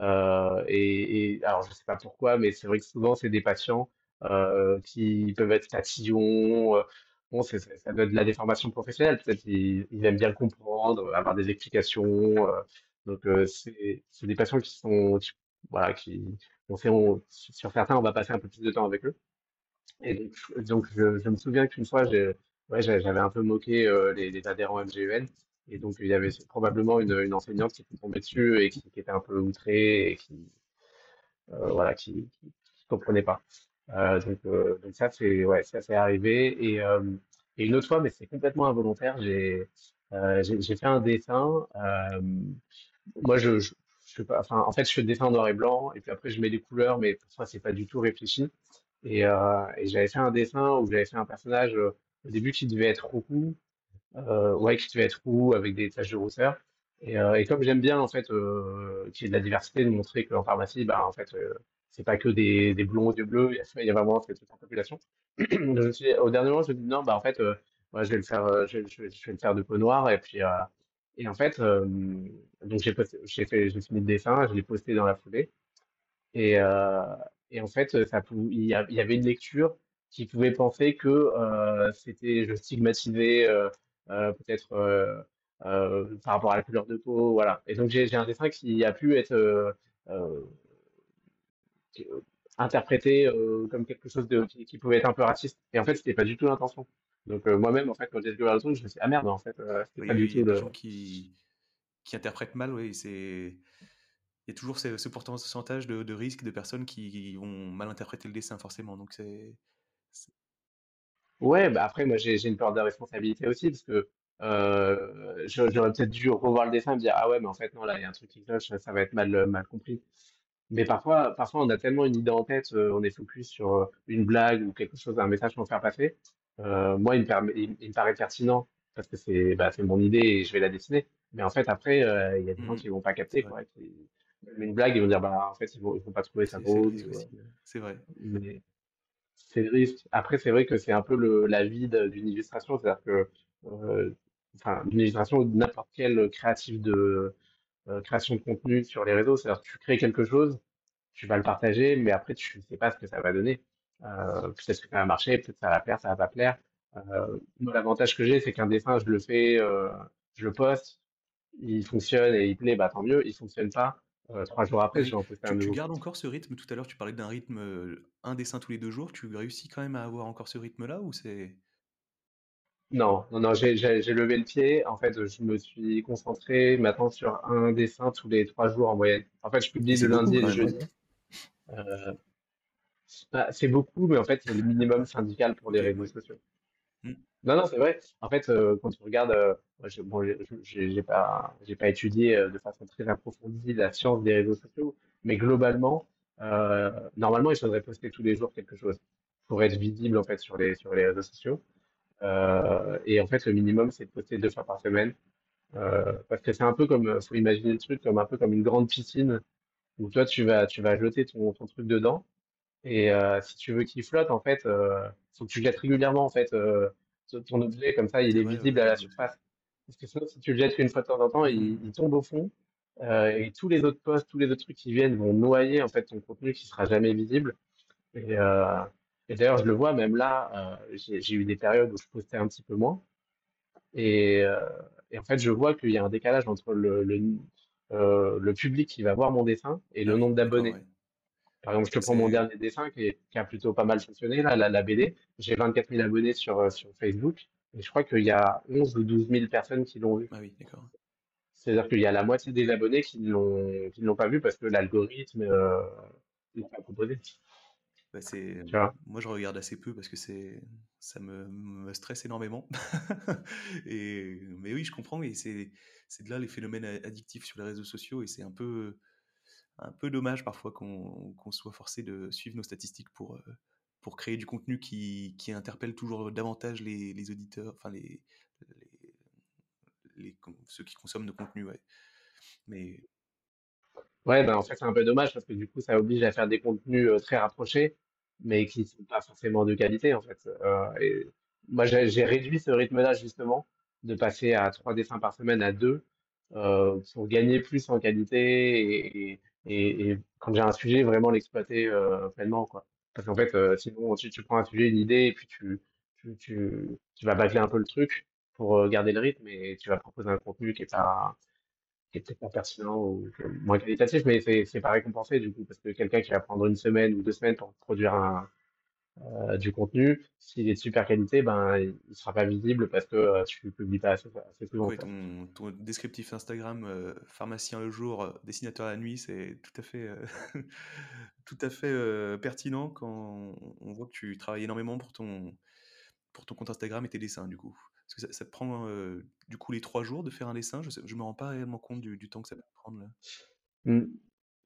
Euh, et, et alors, je sais pas pourquoi, mais c'est vrai que souvent, c'est des patients euh, qui peuvent être tatillons. euh, Bon, c'est, ça ça doit être de la déformation professionnelle. Peut-être ils, ils aiment bien comprendre, avoir des explications. euh, donc, euh, c'est, c'est des patients qui sont, qui- voilà, qui, on sait, on- sur certains, on va passer un peu plus de temps avec eux. Et donc, je, donc, je- je me souviens qu'une fois, j'ai- ouais, j'a- j'avais un peu moqué euh, les, les adhérents M G E N. Et donc, il y avait probablement une, une enseignante qui était tombée dessus et qui, qui était un peu outrée et qui, euh, voilà, qui, qui, qui comprenait pas. Euh, donc, euh, donc ça, c'est ouais, ça c'est arrivé. Et, euh, et une autre fois, mais c'est complètement involontaire, j'ai euh, j'ai j'ai fait un dessin. Euh, moi, je, je, je sais pas, enfin, en fait, je fais le dessin en noir et blanc, et puis après, je mets des couleurs, mais parfois, c'est pas du tout réfléchi. Et, euh, et j'avais fait un dessin où j'avais fait un personnage euh, au début qui devait être roux, euh, ouais, qui devait être roux avec des taches de rousseur. Et, euh, et comme j'aime bien en fait euh, qu'il y ait de la diversité, de montrer qu'en pharmacie, bah en fait, euh, c'est pas que des, des blonds aux yeux bleus, il y a, il y a vraiment en fait, toute la population. Donc, je me suis dit- au dernier moment, je me suis dit non, bah en fait, euh, moi, je vais le faire, euh, je, je- je vais le faire de peau noire. Et puis, euh, et en fait, euh, donc j'ai posté- j'ai fait, j'ai fini le dessin, je l'ai posté dans la foulée. Et, euh, et en fait, ça, pou- il y a- il y avait une lecture qui pouvait penser que euh, c'était, je stigmatisais euh, euh, peut-être euh, euh, par rapport à la couleur de peau, voilà. Et donc j'ai j'ai un dessin qui a pu être euh, euh, qui- euh, interprété euh, comme quelque chose de, qui, qui pouvait être un peu raciste. Et en fait, c'était pas du tout l'intention. Donc euh, moi-même, en fait, quand j'ai découvert le truc, je me suis dit, ah merde, en fait, euh, c'était Oui, pas oui, du il y a tout des le. gens qui, qui interprètent mal, oui, c'est... Il y a toujours ce, ce pourcentage de, de risque de personnes qui, qui vont mal interpréter le dessin, forcément. Donc c'est, c'est- Ouais, bah après, moi, j'ai j'ai une part de responsabilité aussi, parce que euh, je- j'aurais peut-être dû revoir le dessin et me dire, ah ouais, mais en fait, non, là, il y a un truc qui cloche, ça, ça va être mal, euh, mal compris. Mais parfois, parfois, on a tellement une idée en tête, euh, on est focus sur euh, une blague ou quelque chose, un message qu'on veut faire passer. Euh, moi, il me permet, il, il me paraît pertinent, parce que c'est bah, c'est mon idée et je vais la dessiner. Mais en fait, après, euh, il y a des gens Mm, qui vont pas c'est capter, vrai. quoi, qui, même une blague, ils vont dire, bah, en fait, ils vont, ils vont pas trouver ça C'est c'est le drôle. risque ou, euh, aussi. C'est vrai. mais- c'est le risque. Après, c'est vrai que c'est un peu le, la vie de- d'une illustration, c'est-à-dire que, euh, enfin, d'une illustration ou de n'importe quelle créative de, euh, création de contenu sur les réseaux, c'est-à-dire que tu crées quelque chose, tu vas le partager, mais après, tu ne sais pas ce que ça va donner. Euh, peut-être que ça va marcher, peut-être que ça va plaire, ça va pas plaire. Euh, moi, l'avantage que j'ai, c'est qu'un dessin, je le fais, euh, je le poste, il fonctionne et il plaît, bah tant mieux. Il fonctionne pas, euh, trois jours après, je Oui, vais en poster un tu, tu nouveau. gardes encore ce rythme. Tout à l'heure, tu parlais d'un rythme, euh, un dessin tous les deux jours. Tu réussis quand même à avoir encore ce rythme-là ou c'est... Non, non, non, j'ai j'ai- j'ai levé le pied. En fait, je me suis concentré maintenant sur un dessin tous les trois jours en moyenne. En fait, je Mais publie le c'est beaucoup lundi et quand le même. jeudi. Euh, bah, c'est beaucoup, mais en fait, c'est le minimum syndical pour les Ok, réseaux oui. sociaux. Mm. Non, non, c'est vrai. En fait, euh, quand tu regardes, euh, moi, je, bon, je- je- j'ai j'ai pas, j'ai pas étudié euh, de façon très approfondie la science des réseaux sociaux, Mais globalement, euh, normalement, il faudrait poster tous les jours quelque chose pour être visible en fait sur les sur les réseaux sociaux. Euh, et en fait, le minimum, c'est de poster deux fois par semaine, euh, parce que c'est un peu comme, faut imaginer le truc comme un peu comme une grande piscine où toi tu vas tu vas jeter ton ton truc dedans. Et euh, si tu veux qu'il flotte, en fait, euh, faut que tu jettes régulièrement en fait euh, ton objet, comme ça il est visible à la surface. Parce que sinon, si tu le jettes qu'une fois de temps en temps, il, il tombe au fond. Euh, et tous les autres posts, tous les autres trucs qui viennent vont noyer en fait ton contenu qui sera jamais visible. Et, euh, et d'ailleurs, je le vois même là, euh, j'ai j'ai eu des périodes où je postais un petit peu moins. Et, euh, et en fait, je vois qu'il y a un décalage entre le, le, euh, le public qui va voir mon dessin et le nombre D'accord, d'abonnés. ouais. Par exemple, je te prends mon C'est- dernier dessin qui, est- qui a plutôt pas mal fonctionné, là, la, la B D. J'ai vingt-quatre mille abonnés sur, euh, sur Facebook et je crois qu'il y a onze ou douze mille personnes qui l'ont vu. Ah oui, d'accord. C'est-à-dire qu'il y a la moitié des abonnés qui ne l'ont qui ne l'ont pas vu parce que l'algorithme euh, ne l'a pas proposé. Bah, c'est... Tu vois? Moi, je regarde assez peu parce que c'est... ça me, me stresse énormément. Et... Mais oui, je comprends. Et c'est... c'est de là les phénomènes a- addictifs sur les réseaux sociaux. Et c'est un peu, un peu dommage parfois qu'on, qu'on soit forcé de suivre nos statistiques pour, euh, pour créer du contenu qui, qui interpelle toujours davantage les, les auditeurs, enfin les... les... les... ceux qui consomment nos contenus. Ouais. Mais Ouais, ben en fait, c'est un peu dommage parce que du coup, ça oblige à faire des contenus euh, très rapprochés, mais qui sont pas forcément de qualité, en fait. Euh, et moi, j'ai j'ai réduit ce rythme-là, justement, de passer à trois dessins par semaine à deux, euh, pour gagner plus en qualité et, et, et quand j'ai un sujet, vraiment l'exploiter euh, pleinement, quoi. Parce qu'en fait, euh, sinon, tu, tu prends un sujet, une idée, et puis tu, tu, tu, tu vas bâcler un peu le truc pour euh, garder le rythme et tu vas proposer un contenu qui est pas qui est peut-être pas pertinent ou que- moins qualitatif, mais c'est c'est pas récompensé du coup, parce que quelqu'un qui va prendre une semaine ou deux semaines pour produire un, euh, du contenu, s'il est de super qualité, ben il il sera pas visible parce que euh, tu publies pas assez, assez souvent en oui, fait. ton, ton descriptif Instagram, euh, pharmacien le jour, euh, dessinateur la nuit, c'est tout à fait, euh, tout à fait euh, pertinent quand on on voit que tu travailles énormément pour ton, pour ton compte Instagram et tes dessins, du coup. Parce que ça, ça te prend euh, du coup les trois jours de faire un dessin. Je ne me rends pas réellement compte du, du temps que ça va te prendre là. Mm.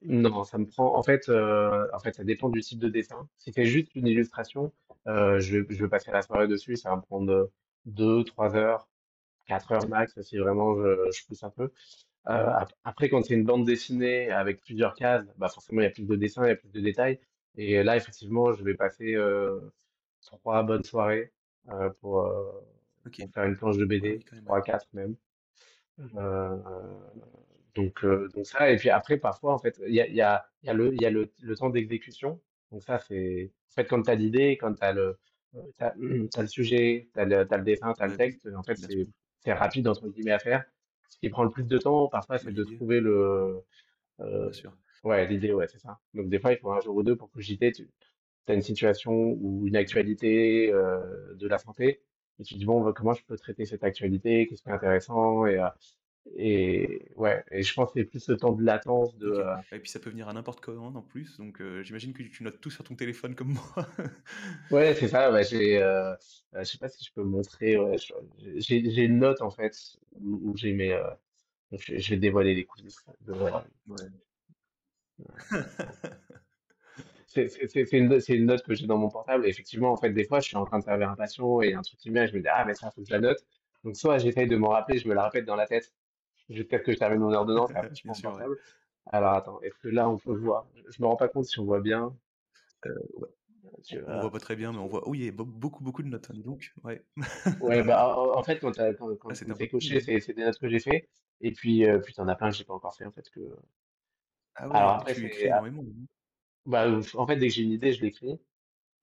Non, ça me prend. En fait, euh, en fait, ça dépend du type de dessin. Si c'est juste une illustration, euh, je vais, je vais passer la soirée dessus. Ça va me prendre deux, trois heures, quatre heures max si vraiment je, je pousse un peu. Euh, ap- après, quand c'est une bande dessinée avec plusieurs cases, bah forcément, il y a plus de dessins, il y a plus de détails. Et là, effectivement, je vais passer euh, trois bonnes soirées euh, pour, euh, Ok, pour faire une planche de ah oui, B D, quand même. Ouais. trois à quatre même. Euh, donc, euh, donc ça, et puis après, parfois, en fait, il y a, il y a, il y a le, il y a le, le temps d'exécution. Donc ça, c'est... En fait, quand tu as l'idée, quand tu as le, euh, t'as, t'as le sujet, tu as le, t'as le dessin, tu as le Ouais, texte, en fait, bien c'est, sûr. c'est rapide, entre guillemets, à faire. Ce qui prend le plus de temps, parfois, c'est Bah, de l'idée, trouver le... euh, bien sûr. ouais, l'idée, ouais, c'est ça. Donc des fois, il faut un jour ou deux pour cogiter. Tu as une situation ou une actualité euh, de la santé, et tu te dis, bon, bah, comment je peux traiter cette actualité, qu'est-ce qui est intéressant, et... euh, et ouais, et je pense que c'est plus ce temps de latence de. Ok. euh, Et puis ça peut venir à n'importe quand en plus, donc euh, j'imagine que tu notes tout sur ton téléphone comme moi. Ouais, c'est ça. Ouais, j'ai, euh, euh, je sais pas si je peux montrer. Ouais, je- j'ai, j'ai une note en fait où où j'ai mes. euh, je, je vais dévoiler les coulisses. de- Ouais. C'est c'est- c'est- c'est une, c'est une note que j'ai dans mon portable. Et effectivement, en fait, des fois, je suis en train de servir un patient et un truc qui me vient, je me dis, ah, mais ça, faut que je la note. Donc, soit j'essaye de m'en rappeler, je me la répète dans la tête. Jusqu'à ce que je termine mon ordonnance et après, je Bien prends mon sûr, ouais. portable. Alors, attends, est-ce que là, on peut voir? Je, je me rends pas compte si on voit bien. Euh, ouais. Tu On, on voit vois. pas très bien, mais on voit. Oui, il y a beau- beaucoup, beaucoup de notes, hein, dis donc. Ouais. Ouais, bah, en en fait, quand, t'as- quand, quand Ah, c'est c'est impossible. coché, Ouais. c'est c'est des notes que j'ai fait. Et puis, euh, puis t'en as plein que j'ai pas encore fait, en fait. Que... Ah Alors ouais, après, tu c'est, écris ah, énormément. Hein. bah, en fait, dès que j'ai une idée, je l'écris.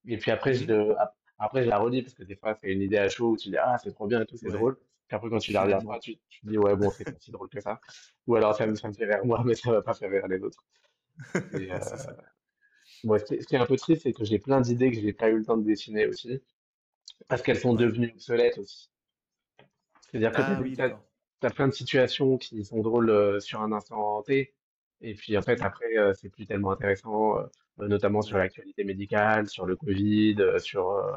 Et puis après, je, Mhm. le- ap- après, je la relis, parce que des fois, c'est une idée à chaud où tu dis, ah, c'est trop bien et tout, c'est Ouais, drôle. Puis après, quand tu la regardes pas, finalement. tu, tu te dis, ouais, bon, c'est pas si drôle que ça. Ou alors, ça me, ça me fait rire moi, mais ça va pas faire rire les autres. Et, euh, C'est ça. bon, ce qui est ce qui est un peu triste, c'est que j'ai plein d'idées que j'ai pas eu le temps de dessiner aussi, parce qu'elles sont Ouais. devenues obsolètes aussi. C'est-à-dire que tu as, Ah oui, t'as, t'as- d'accord. t'as plein de situations qui sont drôles euh, sur un instant T, et puis en fait, Mhm. après, euh, c'est plus tellement intéressant, euh, euh, notamment sur Ouais, l'actualité médicale, sur le Covid, euh, sur euh,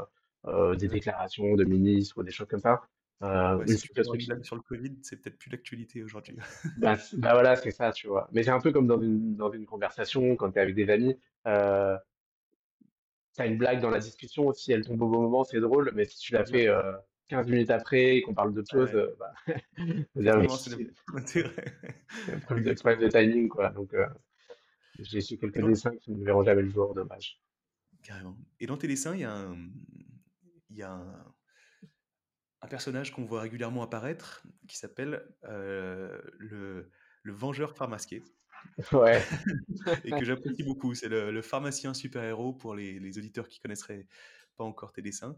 euh, des ouais. déclarations de ministres ou des choses comme ça. Euh, Ouais, une si tu fais situation un qui- bilan sur le Covid, c'est peut-être plus l'actualité aujourd'hui. Bah, c- bah voilà, c'est ça, tu vois. Mais c'est un peu comme dans une, dans une conversation, quand tu es avec des amis, euh, t'as une blague dans la discussion, si elle tombe au bon moment, c'est drôle, mais si tu l'as Ouais, fait euh, quinze minutes après et qu'on parle d'autre chose, ouais. euh, bah, faut dire, mais Non, c'est le- qui- c'est vrai. c'est un problème de, problème Exactement. de timing, quoi. Donc, euh, j'ai su Et quelques dans, dessins qui ne verront jamais le jour, dommage. carrément. Et dans tes dessins, il y a un, il y a un, un personnage qu'on voit régulièrement apparaître qui s'appelle euh, le, le vengeur pharmasqué Ouais. et que j'apprécie beaucoup. C'est le, le pharmacien super-héros pour les, les auditeurs qui connaisseraient pas encore tes dessins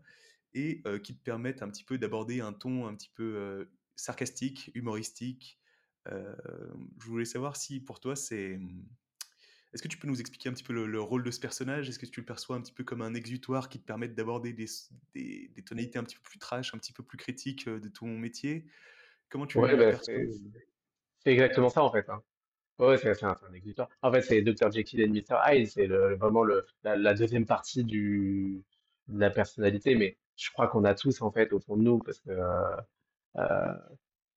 et euh, qui te permettent un petit peu d'aborder un ton un petit peu euh, sarcastique, humoristique. Euh, Je voulais savoir si pour toi c'est... Est-ce que tu peux nous expliquer un petit peu le, le rôle de ce personnage? Est-ce que tu le perçois un petit peu comme un exutoire qui te permette d'aborder des, des- des tonalités un petit peu plus trash, un petit peu plus critiques euh, de ton métier? Comment tu Ouais, le bah, perçois? c'est c'est exactement ça, en fait, hein. Ouais, c'est c'est un, c'est un exutoire. En fait, c'est docteur Jekyll et mister Hyde, c'est le, vraiment le, la, la deuxième partie du, de la personnalité, mais je crois qu'on a tous, en fait, au fond de nous, parce que euh, euh,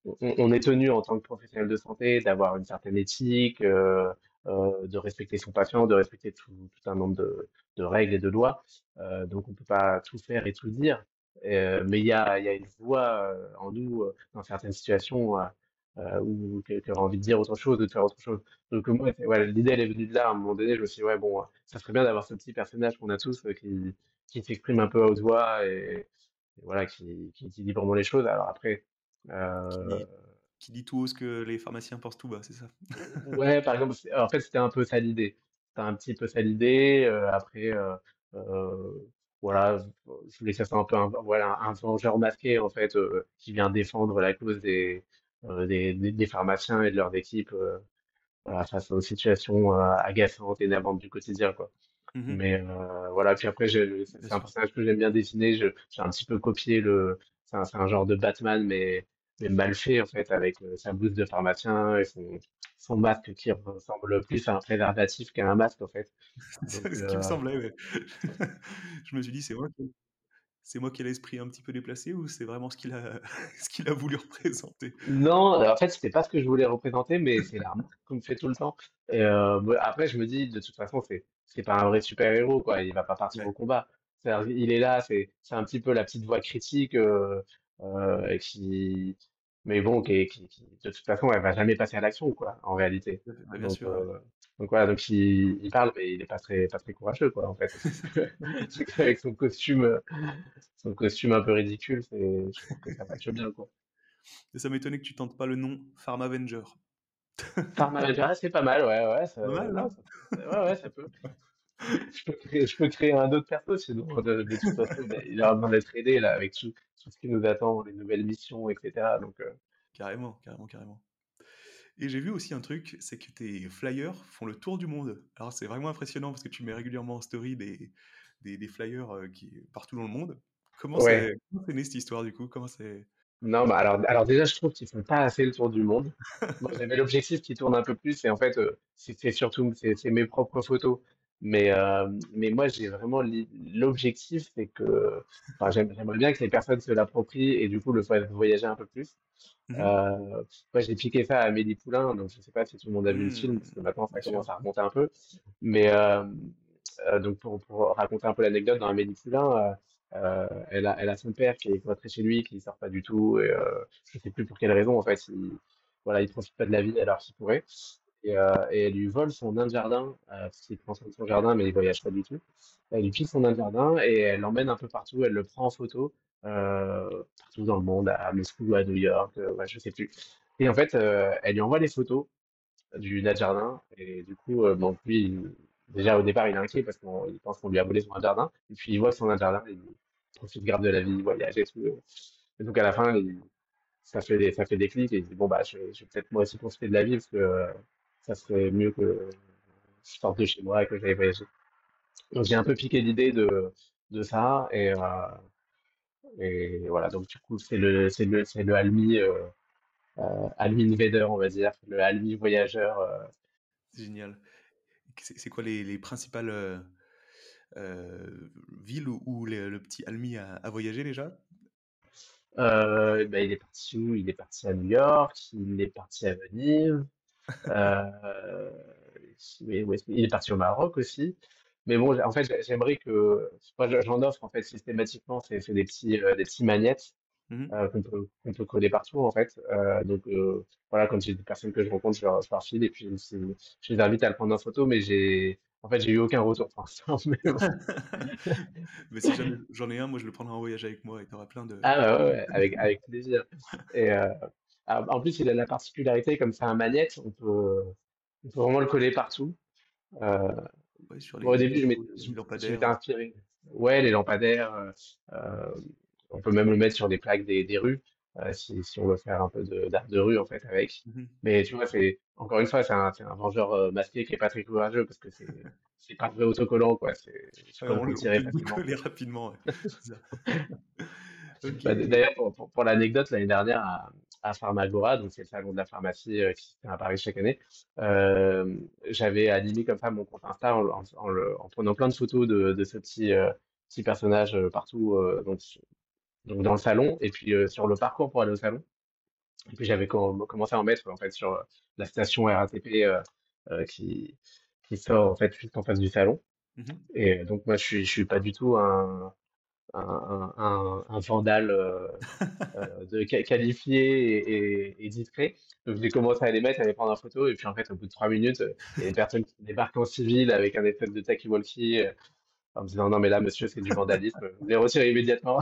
on, on est tenu en tant que professionnel de santé d'avoir une certaine éthique, euh, euh, de respecter son patient, de respecter tout, tout un nombre de, de règles et de lois. Euh, donc on peut pas tout faire et tout dire. Euh, mais il y a, il y a une voix euh, en nous, euh, dans certaines situations, euh, euh, où tu as envie de dire autre chose, de faire autre chose. Donc euh, moi, c'est- ouais, l'idée, elle est venue de là. À un moment donné, je me suis dit, ouais, bon, euh, ça serait bien d'avoir ce petit personnage qu'on a tous, euh, qui, qui s'exprime un peu à haute voix et, et voilà, qui, qui dit librement les choses. Alors après, Qui euh, dit, qui dit tout haut ce que les pharmaciens pensent tout bas, c'est ça? ouais, par exemple, c'est- en fait, c'était un peu ça l'idée. C'était un petit peu ça l'idée. Euh, après, euh, euh, voilà, je voulais que ça soit un peu un, voilà, un vengeur masqué, en fait, euh, qui vient défendre la cause des, euh, des, des, des pharmaciens et de leurs équipes, euh, voilà, face aux situations euh, agaçantes et énervantes du quotidien, quoi. Mhm, Mais euh, voilà, puis après, j'ai- c'est Bien c'est un sûr. personnage que j'aime bien dessiner. Je- J'ai un petit peu copié le. C'est un, c'est un genre de Batman, mais, mais mal fait, en fait, avec euh, sa blouse de pharmacien et son, son masque qui ressemble plus à un préservatif qu'à un masque, en fait. Donc, C'est ce qui me euh, semblait, ouais. Je me suis dit, c'est moi qui, c'est moi qui ai l'esprit un petit peu déplacé ou c'est vraiment ce qu'il a, ce qu'il a voulu représenter? non, en fait, c'était pas ce que je voulais représenter, mais c'est la remarque qu'on me fait tout le temps. Et euh, bon, après, je me dis, de toute façon, c'est c'est pas un vrai super-héros, quoi. Il va pas partir au Ouais, combat. C'est-à-dire, il est là, c'est c'est un petit peu la petite voix critique, euh, euh, qui, mais bon, qui, qui, qui- de toute façon, elle va jamais passer à l'action, quoi, en réalité. tout à fait. Bah, bien Donc, sûr, ouais. euh, donc voilà, donc il, il parle, mais il est pas très pas très courageux, quoi, en fait. C'est qu'avec son costume, euh, son costume un peu ridicule, c'est, je trouve que ça matche bien, quoi. Et ça m'étonnait que tu tentes pas le nom Pharmavenger. Pharmagora, c'est pas mal, ouais, ouais, ça, Pas mal, non, non? ça, ouais, ouais, ça peut. Je peux créer, je peux créer un autre perso, sinon, de, de toute façon, ben, il aura besoin d'être aidé, là, avec tout, tout ce qui nous attend, les nouvelles missions, et cetera. Donc, euh, Carrément, carrément, carrément. Et j'ai vu aussi un truc, c'est que tes flyers font le tour du monde. Alors c'est vraiment impressionnant parce que tu mets régulièrement en story des, des, des flyers euh, qui, partout dans le monde. Comment ouais. c'est comment c'est né cette histoire du coup? Comment c'est... Non, bah, alors, alors déjà, je trouve qu'ils font pas assez le tour du monde. Moi, j'avais l'objectif qui tourne un peu plus, et en fait, euh, c'est c'est surtout, c'est c'est mes propres photos. Mais, euh, mais moi, j'ai vraiment l'i- l'objectif, c'est que, enfin, j'aime- j'aimerais bien que les personnes se l'approprient et du coup, le fassent voyager un peu plus. Mhm. Euh, moi, j'ai piqué ça à Amélie Poulain, donc je sais pas si tout le monde a vu le film, parce que Hmm, maintenant ça Bien commence sûr. à remonter un peu. Mais euh, euh, donc pour, pour raconter un peu l'anecdote, dans Amélie Poulain, euh, euh, elle a, elle a son père qui est cloîtré chez lui, qui sort pas du tout, et euh, je sais plus pour quelle raison en fait, il, voilà, il profite pas de la vie alors qu'il pourrait. Et, euh, et elle lui vole son nain de jardin, euh, parce qu'il prend soin de son jardin, mais il voyage pas du tout. Elle lui pique son nain de jardin et elle l'emmène un peu partout, elle le prend en photo euh, partout dans le monde, à Moscou, à New York, euh, ouais, je sais plus. Et en fait, euh, elle lui envoie les photos du nain de jardin. Et du coup, euh, bon, lui, il- déjà au départ, il est inquiet parce qu'il pense qu'on lui a volé son nain de jardin. Et puis, il voit son nain de jardin, il profite grave de la vie, il voyage et tout. Et donc, à la fin, il- ça fait des, ça fait des clics et il dit, bon, bah, je, vais je vais peut-être moi aussi profiter de la vie parce que euh, ça serait mieux que je sorte de chez moi et que j'aille voyager. Donc, j'ai un peu piqué l'idée de, de ça. Et, euh, et voilà, donc du coup, c'est le, c'est le, c'est le Almi, euh, euh, Almi Invader, on va dire, le Almi voyageur. euh. C'est génial. C'est c'est quoi les, les principales euh, euh, villes où, où le, le petit Almi a, a voyagé déjà? Euh, ben, il est parti où? Il est parti à New York, il est parti à Venise, euh, mais où est-ce- il est parti au Maroc aussi. Mais bon, j'ai- en fait, j'ai- j'aimerais que, moi, j'en offre en fait systématiquement, c'est c'est des petits, euh, des petits magnètes Mhm. euh, qu'on peut, qu'on peut coller partout en fait. Euh, donc euh, voilà, quand j'ai des personnes que je rencontre, je leur, je leur file et puis c'est- je les invite à le prendre en photo, mais j'ai, en fait, j'ai eu aucun retour pour l'instant. Mais bon. Mais si jamais j'en ai un, moi je le prendrai en voyage avec moi et t'auras plein de. Ah bah ouais, ouais, avec, avec plaisir. Et euh, ah, en plus, il a la particularité, comme c'est un magnète, on peut, on peut vraiment le coller partout. Euh, Ouais, sur Bon, au les, début, je m'étais je- les je m'étais lampadaires. inspiré. Ouais, les lampadaires, euh, euh, on peut même le mettre sur des plaques des, des rues, euh, si, si on veut faire un peu de- d'art de rue, en fait, avec. Mhm. Mais tu vois, c'est, encore une fois, c'est un, c'est un vengeur euh, masqué qui est pas très courageux, parce que c'est, c'est pas vrai autocollant, quoi. C'est, tu Ouais, peux on, le le on peut tirer le facilement. coller rapidement. Ouais. C'est ça. Ok, Bah, d- ok. d'ailleurs, pour, pour- pour l'anecdote, l'année dernière à, à Pharmagora, donc c'est le salon de la pharmacie euh, qui se tient à Paris chaque année, euh, j'avais animé comme ça mon compte Insta en, en- en le- en prenant plein de photos de, de ce petit, euh, petit personnage euh, partout, euh, donc, sur- donc dans le salon et puis euh, sur le parcours pour aller au salon. Et puis j'avais com- commencé à en mettre en fait sur euh, la station R A T P euh, euh, qui, qui sort en fait juste en face du salon. Mhm. Et euh, donc moi, je suis, je suis pas du tout un, un, un, un- un vandale. euh, euh, de qua- qualifié et, et, et discret. Donc j'ai commencé à les mettre, à les prendre en photo, et puis en fait, au bout de trois minutes, euh, il y a des personnes qui débarquent en civil avec un espèce de talkie-walkie, euh, en me disant non mais là monsieur c'est du vandalisme, vous les retirez immédiatement.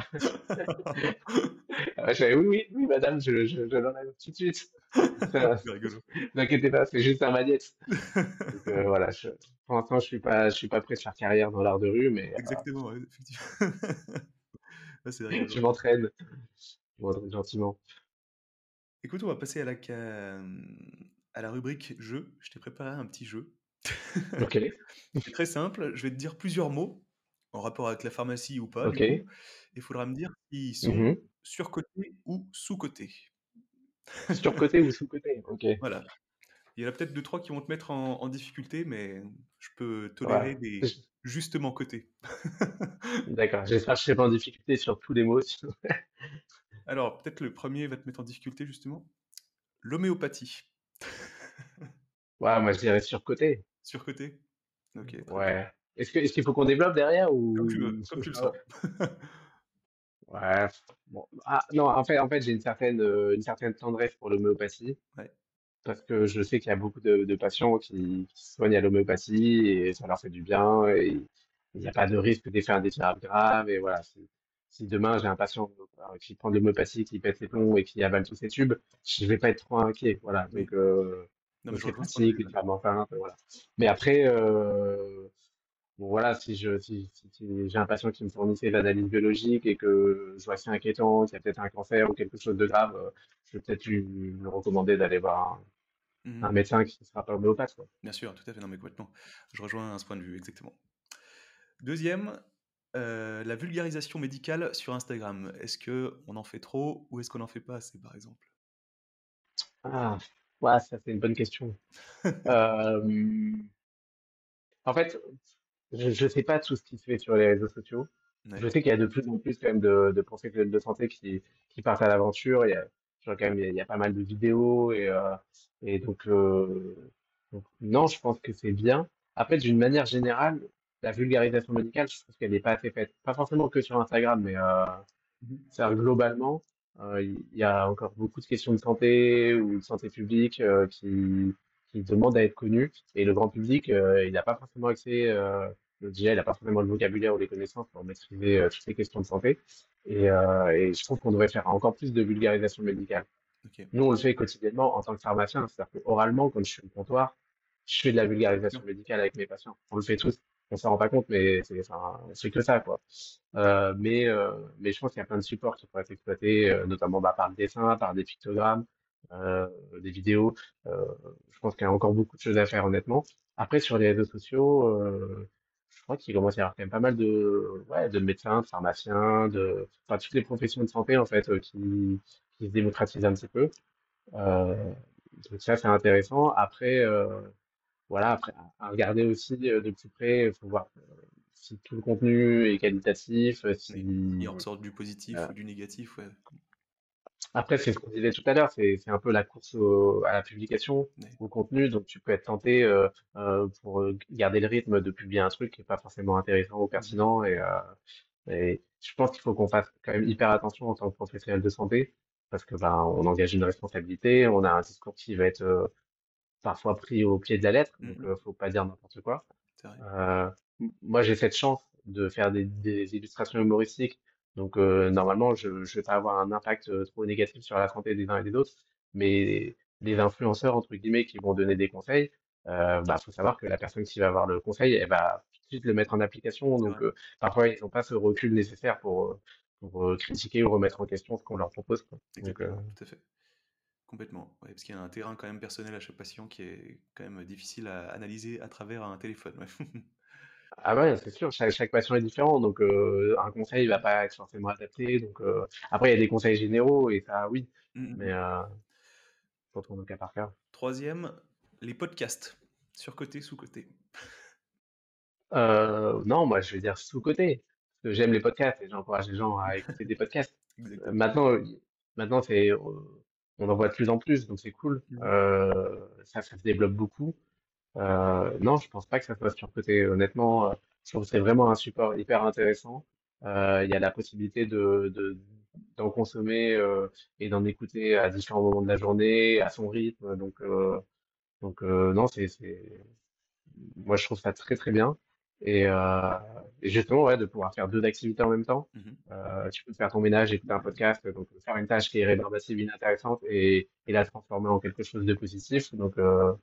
Ah, je fais, oui oui oui madame, je, je, je l'enlève tout de suite. Ça, C'est rigolo. ne vous inquiétez pas, c'est juste un magnète. Donc euh, voilà, je, pour l'instant je suis pas, je suis pas prêt de faire carrière dans l'art de rue, mais Exactement, ouais, effectivement. Ah, c'est euh, rigolo. je m'entraîne, je m'entraîne gentiment. Écoute, on va passer à la, ca- à la rubrique jeu. Je t'ai préparé un petit jeu. Ok, C'est très simple. Je vais te dire plusieurs mots en rapport avec la pharmacie ou pas, du coup. ok. Il faudra me dire s'ils sont Mhm. surcotés ou sous-cotés. Surcoté ou sous-coté, ok. Voilà. Il y en a peut-être deux, trois qui vont te mettre en, en difficulté, mais je peux tolérer Voilà. des J- justement cotés. D'accord, j'espère que je serai pas en difficulté sur tous les mots. sinon- Alors, peut-être le premier va te mettre en difficulté, justement. L'homéopathie. Ouais, moi je dirais surcoté. Surcoté. Ok, très bien. Ouais. Est-ce que, est-ce qu'il faut qu'on développe derrière Comme tu veux, ou comme tu le sens. ouais. Bon. Ah, non, en fait, en fait, j'ai une certaine, euh, une certaine tendresse pour l'homéopathie Ouais. parce que je sais qu'il y a beaucoup de, de patients qui, qui se soignent à l'homéopathie et ça leur fait du bien et il n'y a pas de risque d'effet indésirable grave et voilà. Si, si demain j'ai un patient euh, qui prend de l'homéopathie, qui pète les plombs et qui avale tous ses tubes, je vais pas être trop inquiet. Voilà. Oui. Donc, euh, Non, mais donc je c'est rejoins ce point de pratique, vue. les Ouais. femmes enceintes, voilà. Mais après, euh, bon, voilà, si je, si, si- si j'ai un patient qui me fournissait l'analyse biologique et que je vois que c'est inquiétant, qu'il y a peut-être un cancer ou quelque chose de grave, euh, je vais peut-être lui, lui recommander d'aller voir un, un Mhm. médecin qui ne sera pas homéopathe, quoi. Bien sûr, tout à fait. Non, mais complètement. Je rejoins ce point de vue, exactement. Deuxième, euh, la vulgarisation médicale sur Instagram. Est-ce que on en fait trop ou est-ce qu'on en fait pas assez, par exemple? Ah, ouais, ça c'est une bonne question. Euh, En fait, je ne sais pas tout ce qui se fait sur les réseaux sociaux. Je Ouais. sais qu'il y a de plus en plus quand même de, de professionnels de santé qui, qui partent à l'aventure. Il y a, je vois quand même, il y a, il y a pas mal de vidéos et, euh, et donc, euh, donc, non, je pense que c'est bien. Après, d'une manière générale, la vulgarisation médicale, je trouve qu'elle n'est pas assez faite. Pas forcément que sur Instagram, mais euh, Mhm. c'est-à-dire globalement, euh, il y a encore beaucoup de questions de santé ou de santé publique euh, qui, qui demandent à être connues. Et le grand public, euh, il n'a pas forcément accès, euh, déjà, il n'a pas forcément le vocabulaire ou les connaissances pour maîtriser euh, toutes les questions de santé. Et, euh, et je trouve qu'on devrait faire encore plus de vulgarisation médicale. Ok. Nous, on le fait quotidiennement en tant que pharmacien, c'est-à-dire que oralement, quand je suis au comptoir, je fais de la vulgarisation Bien. médicale avec mes patients. On le fait tous. On s'en rend pas compte, mais c'est, enfin, on fait que ça, quoi. Euh, mais, euh, mais je pense qu'il y a plein de supports qui pourraient être exploités, euh, notamment bah, par le dessin, par des pictogrammes, euh, des vidéos. Euh, Je pense qu'il y a encore beaucoup de choses à faire, honnêtement. Après, sur les réseaux sociaux, euh, je crois qu'il commence à y avoir quand même pas mal de, ouais, de médecins, de pharmaciens, de, enfin, toutes les professions de santé, en fait, euh, qui, qui se démocratisent un petit peu. Euh, Donc ça, c'est intéressant. Après, euh, voilà, après, à à regarder aussi euh, de plus près, il faut voir euh, si tout le contenu est qualitatif, euh, Oui. si Il en ressort du positif euh, ou du négatif, ouais. Après, c'est ce qu'on disait tout à l'heure, c'est c'est un peu la course au- à la publication, Ouais. au contenu, donc tu peux être tenté euh, euh, pour euh, garder le rythme de publier un truc qui n'est pas forcément intéressant ou Mhm. pertinent. Et, euh, et je pense qu'il faut qu'on fasse quand même hyper attention en tant que professionnel de santé, parce que ben, on engage une responsabilité, on a un discours qui va être euh, parfois pris au pied de la lettre, donc Mhm. euh, faut pas dire n'importe quoi. C'est vrai. Euh, m- moi, j'ai cette chance de faire des, des illustrations humoristiques. Donc, euh, normalement, je ne vais pas avoir un impact euh, trop négatif sur la santé des uns et des autres. Mais les influenceurs, entre guillemets, qui vont donner des conseils, euh, bah, faut savoir que la personne qui va avoir le conseil, elle va tout de suite le mettre en application. C'est Donc, vrai. euh, parfois, ils n'ont pas ce recul nécessaire pour, euh, pour euh, critiquer ou remettre en question ce qu'on leur propose, quoi. Donc, euh, Exactement, tout à fait. Complètement. Ouais, parce qu'il y a un terrain quand même personnel à chaque patient qui est quand même difficile à analyser à travers un téléphone. Ouais. ah ouais, c'est sûr, chaque, chaque patient est différent, donc euh, un conseil ne va pas être forcément adapté. Donc, euh, après, il y a des conseils généraux, et ça, oui, Mm, mm, mais mm. euh, faut prendre au cas par cas. Troisième, les podcasts. Surcoté, sous-coté. Euh, non, moi, je vais dire sous-côté, parce que j'aime les podcasts et j'encourage les gens à écouter des podcasts. Euh, Exactement. Maintenant, il- maintenant c'est, euh, on en voit de plus en plus, donc c'est cool. Mhm. Euh, ça, ça se développe beaucoup. Euh, non, je pense pas que ça soit surcoté. Honnêtement, euh, je trouve que c'est vraiment un support hyper intéressant. Euh, Il y a la possibilité de, de- d'en consommer euh, et d'en écouter à différents moments de la journée, à son rythme. Donc, euh, donc euh, non, c'est, c'est, moi je trouve ça très très bien. Et, euh, et justement, ouais, de pouvoir faire deux activités en même temps. Mhm. Euh, tu peux faire ton ménage, écouter un podcast, donc faire une tâche qui est rébarbative, inintéressante et, et la transformer en quelque chose de positif. Donc, euh,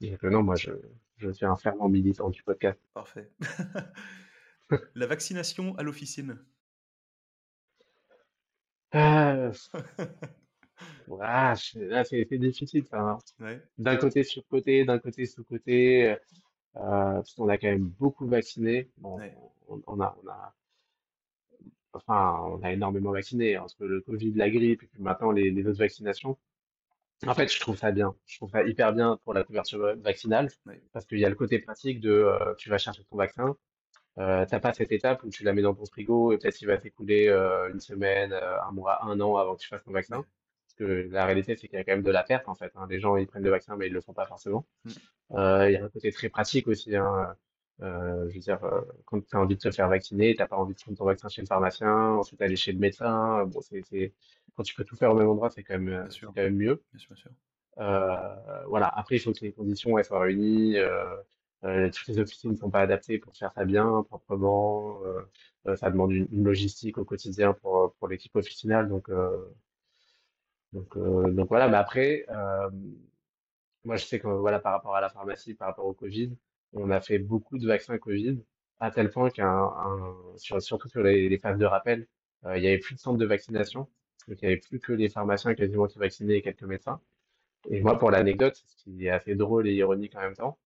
donc, euh, non, moi, je, je suis un fervent militant du podcast. Parfait. La vaccination à l'officine. Euh, voilà, je- là, c'est c'est difficile, ça, hein. Ouais. D'un côté surcoté, d'un côté sous-coté, euh, parce qu'on a quand même beaucoup vacciné. Bon, Ouais. on, on a, on a, enfin, on a énormément vacciné entre le Covid, la grippe, et puis maintenant les, les autres vaccinations. En fait, je trouve ça bien. Je trouve ça hyper bien pour la couverture vaccinale, Ouais. parce qu'il y a le côté pratique de, euh, tu vas chercher ton vaccin. Euh, t'as pas cette étape où tu la mets dans ton frigo et peut-être il va t'écouler euh, une semaine, euh, un mois, un an avant que tu fasses ton vaccin. Ouais. Parce que la réalité, c'est qu'il y a quand même de la perte en fait, hein. Les gens, ils prennent le vaccin, mais ils le font pas forcément. Mm. Euh, Il y a un côté très pratique aussi, hein. Euh, je veux dire, euh, quand tu as envie de te faire vacciner, t'as pas envie de prendre ton vaccin chez le pharmacien, ensuite aller chez le médecin. Bon, c'est, c'est... Quand tu peux tout faire au même endroit, c'est quand même, euh, Bien c'est sûr. quand même mieux. Bien sûr, bien sûr. Euh, voilà. Après, il faut que les conditions elles soient réunies. Euh, euh, toutes les officines ne sont pas adaptées pour faire ça bien, proprement. Euh, euh, ça demande une, une logistique au quotidien pour, pour l'équipe officinale. Donc, euh, donc, euh, donc voilà. Mais après, euh, moi, je sais que voilà, par rapport à la pharmacie, par rapport au Covid, on a fait beaucoup de vaccins Covid, à tel point qu'un, un- sur- surtout sur les, les phases de rappel, euh, il y avait plus de centres de vaccination. Donc, il y avait plus que les pharmaciens quasiment qui vaccinaient et quelques médecins. Et moi, pour l'anecdote, ce qui est assez drôle et ironique en même temps,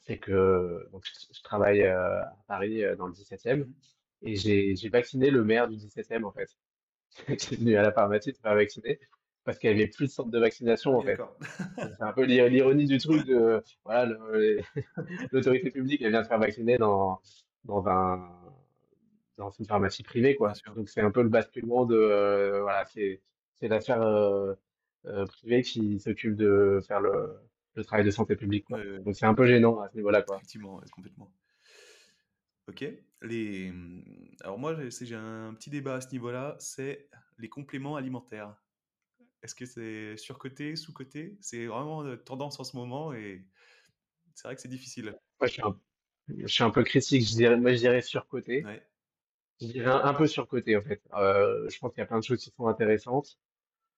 c'est que donc, je, je travaille euh, à Paris euh, dans le dix-septième Mhm. et j'ai j'ai vacciné le maire du dix-septième en fait, qui est venu à la pharmacie se faire vacciner parce qu'il n'y avait plus de centre de Ah vaccination en oui, fait. d'accord. Donc c'est un peu l'i- l'ironie du truc de voilà le- l'autorité publique elle vient se faire vacciner dans dans un dans une pharmacie privée, Bien quoi. sûr. Donc c'est un peu le basculement de euh, voilà, c'est c'est l'affaire euh, euh, privée qui s'occupe de faire le, le travail de santé publique, quoi. Ouais, ouais, ouais. Donc c'est un peu gênant à ce niveau-là, quoi. Effectivement, ouais, complètement. Ok. Les... Alors moi, j'ai c'est- j'ai un petit débat à ce niveau-là, c'est les compléments alimentaires. Est-ce que c'est surcoté, sous-coté? C'est vraiment euh, tendance en ce moment et c'est vrai que c'est difficile. Moi, je suis un, je suis un peu critique, je dirais, moi je dirais surcoté. Ouais. Je dirais un, un peu surcoté, en fait. Euh, je pense qu'il y a plein de choses qui sont intéressantes,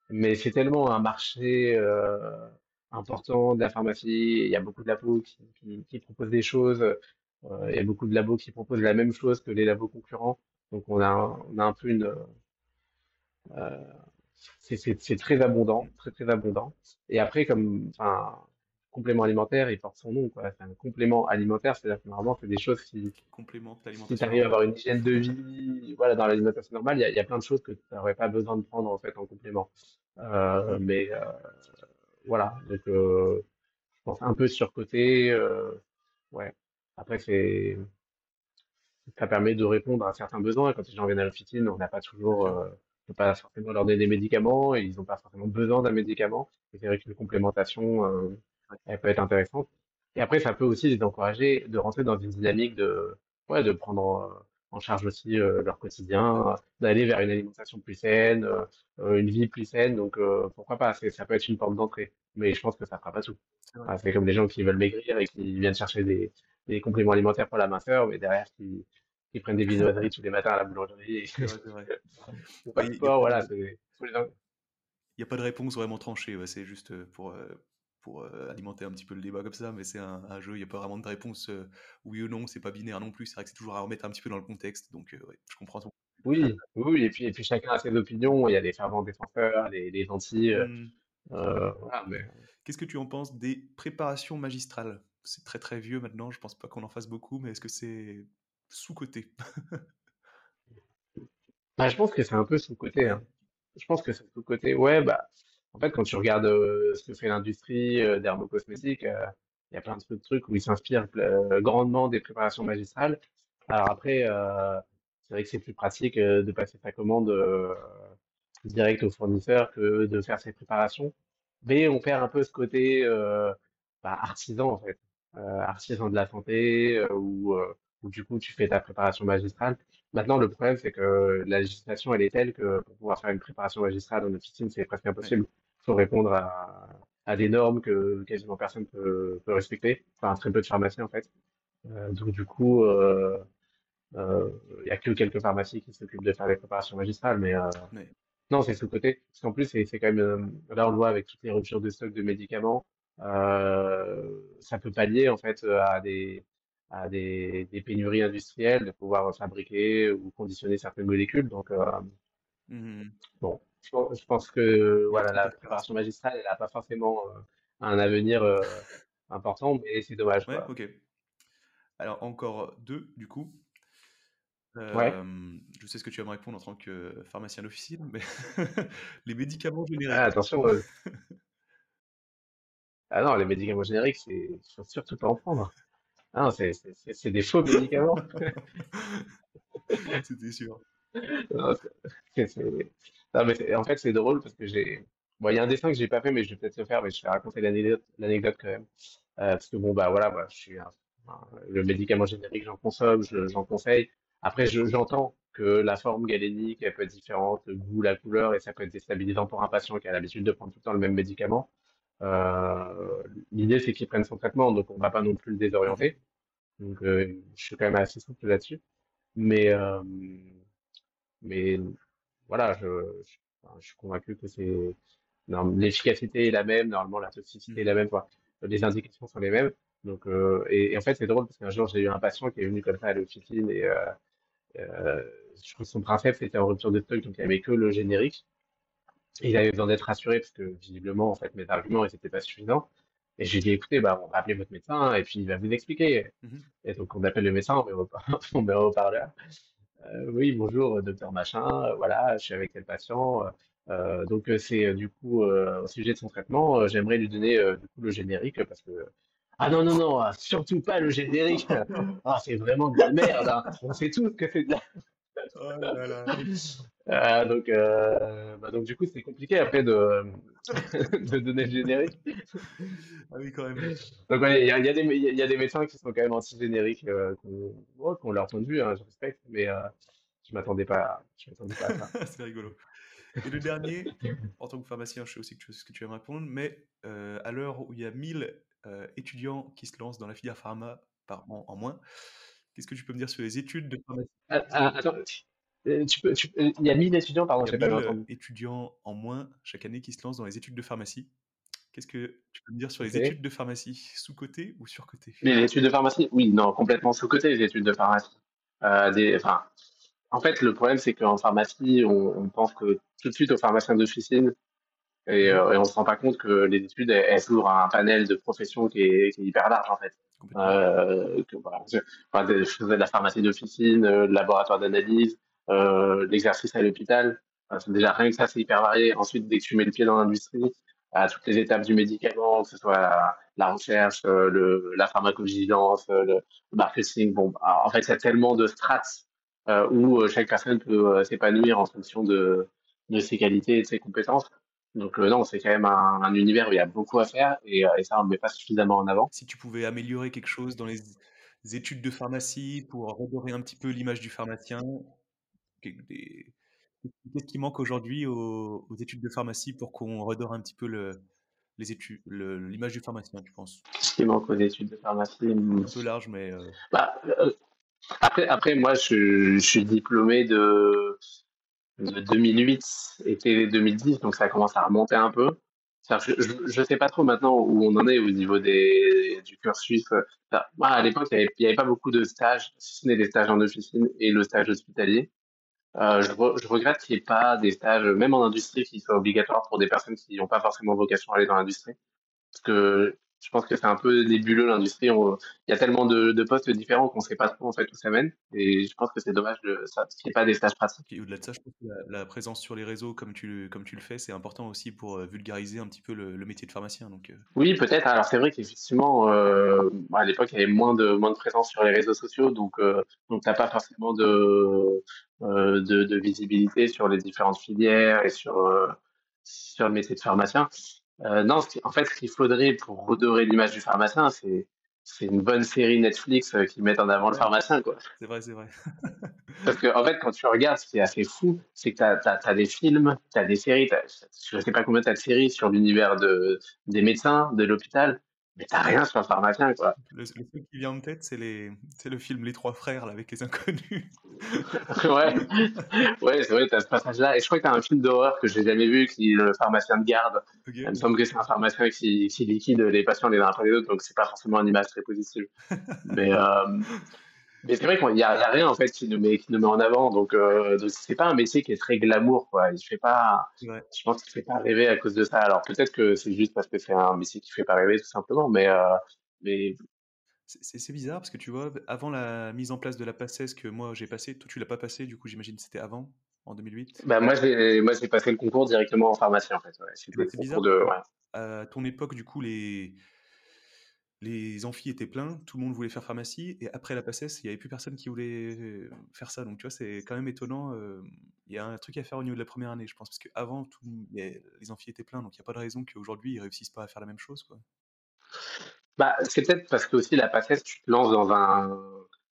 mais c'est tellement un marché euh, important de la pharmacie. Il y a beaucoup de labos qui, qui, qui proposent des choses. Euh, il y a beaucoup de labos qui proposent la même chose que les labos concurrents. Donc on a, un- on a un peu une, euh, c'est c'est- c'est très abondant, très très abondant. Et après, comme enfin, complément alimentaire, il porte son nom, quoi. C'est un complément alimentaire, c'est-à-dire que normalement, c'est des choses qui, Qui complémentent si tu l'alimentation arrives à normale. avoir une hygiène de vie, voilà, dans l'alimentation normale, il y a, il y a plein de choses que tu n'aurais pas besoin de prendre en fait en complément. Euh, Mm. mais euh, voilà, donc euh, je pense un peu surcoté. Euh, ouais. Après, c'est ça permet de répondre à certains besoins. Quand les gens viennent à l'officine, on n'a pas Bien toujours sûr. n'ont pas forcément leur donner des médicaments, et ils n'ont pas forcément besoin d'un médicament. Et c'est vrai qu'une complémentation, euh, elle peut être intéressante. Et après, ça peut aussi les encourager de rentrer dans une dynamique de, ouais, de prendre en charge aussi euh, leur quotidien, d'aller vers une alimentation plus saine, euh, une vie plus saine. Donc, euh, pourquoi pas? C'est, ça peut être une porte d'entrée, mais je pense que ça fera pas tout. Enfin, c'est comme les gens qui veulent maigrir et qui viennent chercher des, des compléments alimentaires pour la minceur, mais derrière, qui, qui prennent des viennoiseries tous les matins à la boulangerie. Et... c'est vrai, c'est vrai. Pas de sport, voilà. Il n'y a pas de réponse vraiment tranchée, ouais, c'est juste pour... Euh... pour euh, alimenter un petit peu le débat comme ça, mais c'est un, un jeu, il n'y a pas vraiment de réponse euh, oui ou non, c'est pas binaire non plus, c'est vrai que c'est toujours à remettre un petit peu dans le contexte, donc euh, ouais, je comprends tout. Oui, oui, et puis, et puis chacun a ses opinions, il y a des fervents défenseurs, les, les gentils, euh, mmh. euh, voilà, mais... Qu'est-ce que tu en penses des préparations magistrales? C'est très très vieux maintenant, je pense pas qu'on en fasse beaucoup, mais est-ce que c'est sous-coté? Bah, je pense que c'est un peu sous-coté, hein. Je pense que c'est sous-coté, ouais, bah... En fait, quand tu regardes euh, ce que fait l'industrie euh, dermo-cosmétique, euh, il y a plein de trucs où ils s'inspirent euh, grandement des préparations magistrales. Alors après, euh, c'est vrai que c'est plus pratique euh, de passer ta commande euh, direct au fournisseur que de faire ses préparations. Mais on perd un peu ce côté euh, bah, artisan, en fait. Euh, artisan de la santé, euh, où, euh, où du coup, tu fais ta préparation magistrale. Maintenant, le problème, c'est que la législation, elle est telle que pour pouvoir faire une préparation magistrale en officine, c'est presque impossible. Il faut répondre à, à des normes que quasiment personne peut, peut respecter. Enfin, très peu de pharmacies, en fait. Euh, donc, du coup, euh, euh, y a que quelques pharmacies qui s'occupent de faire des préparations magistrales. Mais euh, oui. Non, c'est sous-côté. Parce qu'en plus, c'est, c'est quand même... Euh, là, on le voit avec toutes les ruptures de stock de médicaments. Euh, ça peut pallier, en fait, à des... à des, des pénuries industrielles, de pouvoir fabriquer ou conditionner certaines molécules. Donc, euh, mmh. bon, je, je pense que voilà, la préparation magistrale, elle n'a pas forcément euh, un avenir euh, important, mais c'est dommage. Ouais, quoi. Ok. Alors, encore deux, du coup. Euh, ouais. Je sais ce que tu vas me répondre en tant que pharmacien d'officine, mais les médicaments génériques. Ah, attention. Euh... ah non, les médicaments génériques, c'est faut surtout pas en prendre. Ah non, c'est, c'est, c'est, c'est des faux médicaments. C'était sûr. Non, c'est, c'est... Non, mais c'est, en fait, c'est drôle parce que j'ai... Bon, il y a un dessin que j'ai pas fait, mais je vais peut-être le faire, mais je vais raconter l'anecdote, l'anecdote quand même. Euh, parce que bon, bah voilà, bah, je suis un... le médicament générique, j'en consomme, je, j'en conseille. Après, je, j'entends que la forme galénique, elle peut être différente, le goût, la couleur, et ça peut être déstabilisant pour un patient qui a l'habitude de prendre tout le temps le même médicament. Euh, l'idée c'est qu'ils prennent son traitement, donc on va pas non plus le désorienter, donc euh, je suis quand même assez souple là-dessus, mais euh, mais voilà, je, je, je suis convaincu que c'est non, l'efficacité est la même, normalement la toxicité est la même, quoi. Les indications sont les mêmes, donc euh, et, et en fait c'est drôle parce qu'un jour j'ai eu un patient qui est venu comme ça à l'officine et euh, euh, je crois que son princeps était en rupture de stock, donc il n'y avait que le générique. Il avait besoin d'être rassuré parce que visiblement, en fait, mes arguments ils n'étaient pas suffisants. Et j'ai dit, écoutez, bah, on va appeler votre médecin et puis il va vous expliquer. Mm-hmm. Et donc, on appelle le médecin, on met au, on met au parleur. Euh, oui, bonjour, docteur Machin, euh, voilà, je suis avec tel patient. Euh, donc, c'est du coup, euh, au sujet de son traitement, euh, j'aimerais lui donner euh, du coup, le générique parce que. Ah non, non, non, surtout pas le générique. Ah, c'est vraiment de la merde. Hein. On sait tous que c'est de la. Oh là là. Euh, donc, euh, bah donc, du coup, c'est compliqué après de, de donner le générique. Ah oui, quand même. Donc, ouais, il y a, y a des, y a des médecins qui sont quand même anti-génériques, euh, qu'on, oh, qu'on leur point de vue, hein, je respecte, mais euh, je m'attendais pas, je m'attendais pas à ça. C'est rigolo. Et le dernier, en tant que pharmacien, je sais aussi que tu, ce que tu vas me répondre, mais euh, à l'heure où il y a mille euh, étudiants qui se lancent dans la filière pharma par an en moins, qu'est-ce que tu peux me dire sur les études de pharmacie? Ah, attends, tu peux, tu, il y a mille étudiants, pardon, j'ai pas bien entendu. Étudiants en moins chaque année qui se lancent dans les études de pharmacie. Qu'est-ce que tu peux me dire sur les okay. études de pharmacie? Sous-côté ou sur-côté? Les études de pharmacie? Oui, non, complètement sous-côté les études de pharmacie. Euh, des, enfin, en fait, le problème, c'est qu'en pharmacie, on, on pense que tout de suite aux pharmaciens d'officine et, euh, et on ne se rend pas compte que les études, elles, elles ouvrent un panel de professions qui est, qui est hyper large, en fait. Euh, que, voilà, je, enfin, je faisais de la pharmacie d'officine, euh, de laboratoire d'analyse, euh, l'exercice à l'hôpital. Enfin, déjà, rien que ça, c'est hyper varié. Ensuite, dès que tu mets le pied dans l'industrie, à toutes les étapes du médicament, que ce soit la, la recherche, euh, le, la pharmacovigilance, euh, le marketing, bon, alors, en fait, il y a tellement de strates euh, où euh, chaque personne peut euh, s'épanouir en fonction de, de ses qualités et de ses compétences. Donc euh, non, c'est quand même un, un univers où il y a beaucoup à faire et, et ça, on ne met pas suffisamment en avant. Si tu pouvais améliorer quelque chose dans les études de pharmacie pour redorer un petit peu l'image du pharmacien, qu'est-ce qui manque aujourd'hui aux, aux études de pharmacie pour qu'on redore un petit peu le, les études, le, l'image du pharmacien, tu penses? Ce qui manque aux études de pharmacie... Un peu large, mais... Euh... Bah, euh, après, après, moi, je, je suis diplômé de... de deux mille huit et deux mille dix, donc ça commence à remonter un peu. C'est-à-dire que je ne sais pas trop maintenant où on en est au niveau des, du cursus. Enfin, moi, à l'époque, il n'y avait pas beaucoup de stages, si ce n'est des stages en officine et le stage hospitalier. Euh, je, re, je regrette qu'il n'y ait pas des stages, même en industrie, qui soient obligatoires pour des personnes qui n'ont pas forcément vocation à aller dans l'industrie. Parce que je pense que c'est un peu nébuleux, l'industrie. On, il y a tellement de, de postes différents qu'on ne sait pas trop en fait où ça mène. Et je pense que c'est dommage de, ça, qu'il n'y ait pas des stages pratiques. Et au-delà de ça, je pense que la, la présence sur les réseaux, comme tu, comme tu le fais, c'est important aussi pour vulgariser un petit peu le, le métier de pharmacien. Donc... Oui, peut-être. Alors, c'est vrai qu'effectivement, euh, à l'époque, il y avait moins de, moins de présence sur les réseaux sociaux. Donc, euh, donc tu n'as pas forcément de, euh, de, de visibilité sur les différentes filières et sur, euh, sur le métier de pharmacien. Euh, non, en fait, ce qu'il faudrait pour redorer l'image du pharmacien, c'est, c'est une bonne série Netflix qui mette en avant ouais, le pharmacien, quoi. C'est vrai, c'est vrai. Parce que, en fait, quand tu regardes, ce qui est assez fou, c'est que t'as, t'as, t'as des films, t'as des séries, t'as, je sais pas combien t'as de séries sur l'univers de, des médecins, de l'hôpital, mais t'as rien sur le pharmacien, quoi. Le, le truc qui vient en tête, c'est, les, c'est le film Les Trois Frères, là, avec les inconnus. ouais. ouais, c'est vrai, t'as ce passage-là. Et je crois que t'as un film d'horreur que j'ai jamais vu, qui est le pharmacien de garde. Okay. Il me semble que c'est un pharmacien qui, qui liquide les patients les uns après les autres, donc c'est pas forcément une image très positive. mais, euh, mais c'est vrai qu'il n'y a, a rien, en fait, qui nous met, qui nous met en avant. Donc, euh, donc, c'est pas un métier qui est très glamour, quoi. Il fait pas, ouais. Je pense qu'il fait pas rêver à cause de ça. Alors, peut-être que c'est juste parce que c'est un métier qui fait pas rêver, tout simplement, mais... Euh, mais... C'est, c'est bizarre parce que tu vois, avant la mise en place de la PACES que moi j'ai passé, toi tu l'as pas passé, du coup j'imagine que c'était avant, en deux mille huit. Bah moi j'ai, moi j'ai passé le concours directement en pharmacie en fait. Ouais. C'est, bah, c'est bizarre. De, ouais. À ton époque du coup les les amphis étaient pleins, tout le monde voulait faire pharmacie et après la PACES il y avait plus personne qui voulait faire ça, donc tu vois c'est quand même étonnant. Il y a un truc à faire au niveau de la première année je pense parce que avant tout, les amphis étaient pleins donc il y a pas de raison qu'aujourd'hui ils réussissent pas à faire la même chose quoi. Bah, c'est peut-être parce que aussi la PACES, tu te lances dans un,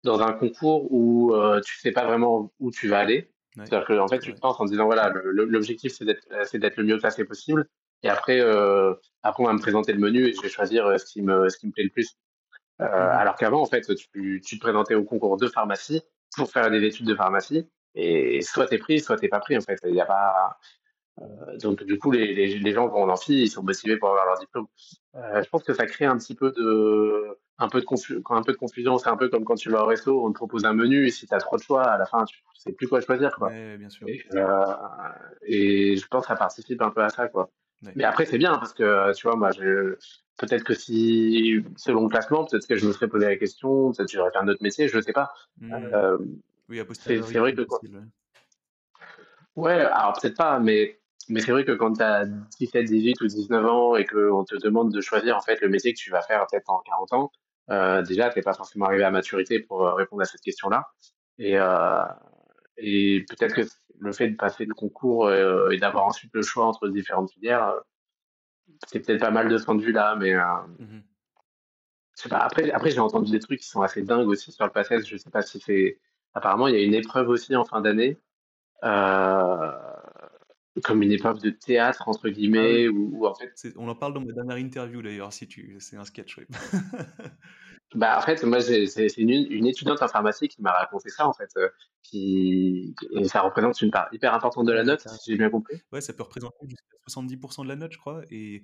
dans un concours où euh, tu ne sais pas vraiment où tu vas aller. Ouais. C'est-à-dire qu'en fait, tu te lances en disant voilà, le, le, l'objectif, c'est d'être, c'est d'être le mieux classé possible. Et après, euh, après, on va me présenter le menu et je vais choisir ce qui me, ce qui me plaît le plus. Euh, ouais. Alors qu'avant, en fait, tu, tu te présentais au concours de pharmacie pour faire des études de pharmacie. Et soit tu es pris, soit tu n'es pas pris. En fait, il n'y a pas. Euh, donc du coup les, les, les gens vont en amphi, ils sont motivés pour avoir leur diplôme. Euh, je pense que ça crée un petit peu de un peu de, confu- un peu de confusion. C'est un peu comme quand tu vas au resto, on te propose un menu et si t'as trop de choix à la fin tu sais plus quoi choisir quoi. Ouais, bien sûr. Et, euh, et je pense que ça participe un peu à ça quoi. Ouais. Mais après c'est bien parce que tu vois moi je, peut-être que si selon le classement peut-être que je me serais posé la question, peut-être que j'aurais fait un autre métier, je sais pas. Mmh. Euh, oui, à posteriori, c'est, c'est vrai que quoi. Ouais. Ouais, alors peut-être pas mais Mais c'est vrai que quand tu as dix-sept, dix-huit ou dix-neuf ans et qu'on te demande de choisir en fait, le métier que tu vas faire peut-être en quarante ans, euh, déjà, tu n'es pas forcément arrivé à maturité pour répondre à cette question-là. Et, euh, et peut-être que le fait de passer le concours euh, et d'avoir ensuite le choix entre différentes filières, euh, c'est peut-être pas mal de ce point de vue-là. Mais euh, mm-hmm. je sais pas, après, après, j'ai entendu des trucs qui sont assez dingues aussi sur le PACES. Je sais pas si c'est... Apparemment, il y a une épreuve aussi en fin d'année. Euh... Comme une épreuve de théâtre, entre guillemets, ou, ou en fait... C'est, on en parle dans ma dernière interview, d'ailleurs, si tu... C'est un sketch, oui. Bah, en fait, moi, j'ai, c'est une, une étudiante en pharmacie qui m'a raconté ça, en fait, euh, qui... et ça représente une part hyper importante de la note, si j'ai bien compris. Ouais, ça peut représenter jusqu'à soixante-dix pour cent de la note, je crois, et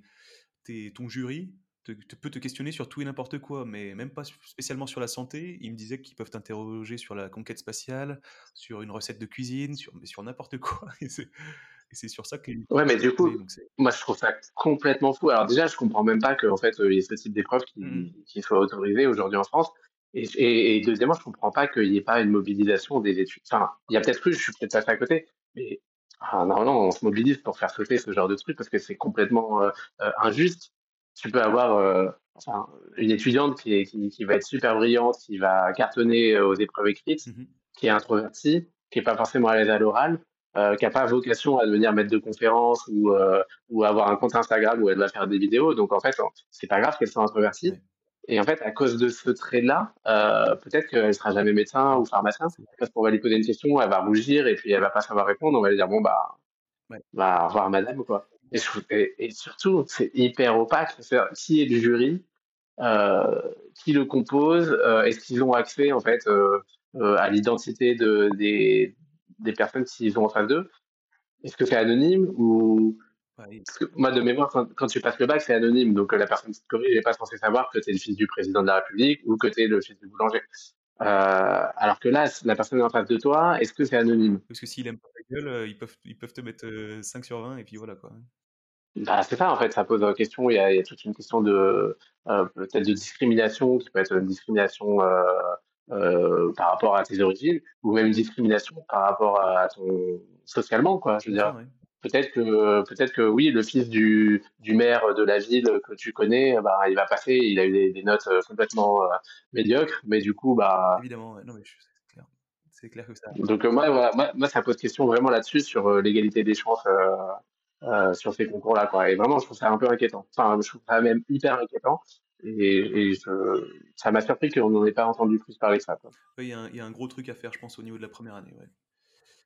t'es, ton jury te, te, peut te questionner sur tout et n'importe quoi, mais même pas spécialement sur la santé. Ils me disaient qu'ils peuvent t'interroger sur la conquête spatiale, sur une recette de cuisine, sur, mais sur n'importe quoi, et c'est... Et c'est sur ça que... Ouais, mais du coup, donc moi, je trouve ça complètement fou. Alors déjà, je comprends même pas qu'en fait, il y ait ce type d'épreuve qui, mmh. qui soit autorisée aujourd'hui en France. Et, et, et deuxièmement, je comprends pas qu'il n'y ait pas une mobilisation des études. Enfin, il y a peut-être eu, je suis peut-être passé à côté, mais ah, non, non, on se mobilise pour faire sauter ce genre de truc parce que c'est complètement euh, injuste. Tu peux avoir euh, enfin, une étudiante qui, est, qui, qui va être super brillante, qui va cartonner aux épreuves écrites, mmh. qui est introvertie, qui n'est pas forcément à l'aise à l'oral, euh, qui n'a pas vocation à devenir maître de conférence ou, euh, ou avoir un compte Instagram où elle va faire des vidéos. Donc, en fait, c'est pas grave qu'elle soit introvertie. Et en fait, à cause de ce trait-là, euh, peut-être qu'elle ne sera jamais médecin ou pharmacien. Parce qu'on va lui poser une question, elle va rougir et puis elle ne va pas savoir répondre. On va lui dire, bon, bah, ouais. bah au revoir, madame, ou quoi. Et, et, et surtout, c'est hyper opaque. C'est-à-dire, qui est le jury, euh, qui le compose, euh, est-ce qu'ils ont accès, en fait, euh, euh, à l'identité de, des, des personnes qu'ils ont en face d'eux? Est-ce que c'est anonyme ou... Parce que moi, de mémoire, quand, quand tu passes le bac, c'est anonyme. Donc, la personne qui te corrige n'est pas censée savoir que tu es le fils du président de la République ou que tu es le fils du boulanger. Euh, alors que là, la personne est en face de toi, est-ce que c'est anonyme? Parce que s'ils n'aiment pas ta gueule, ils peuvent, ils peuvent te mettre cinq sur vingt et puis voilà, quoi. Bah, c'est ça, en fait. Ça pose la question. Il y a, il y a toute une question de, euh, peut-être de discrimination, qui peut être une discrimination euh, euh, par rapport à tes origines ou même une discrimination par rapport à ton... socialement, quoi. Je veux dire. Ça, ouais. Peut-être que, peut-être que oui, le fils du, du maire de la ville que tu connais, bah, il va passer, il a eu des, des notes complètement euh, médiocres, mais du coup... Bah... Évidemment, non, mais je, c'est, clair. c'est clair que ça... Donc euh, moi, voilà, moi, moi, ça pose question vraiment là-dessus, sur euh, l'égalité des chances euh, euh, sur ces concours-là, quoi. Et vraiment, je trouve ça un peu inquiétant. Enfin, je trouve ça même hyper inquiétant. Et, et je, ça m'a surpris qu'on n'en ait pas entendu plus parler que ça, quoi. Il y a un, il y a un gros truc à faire, je pense, au niveau de la première année, ouais.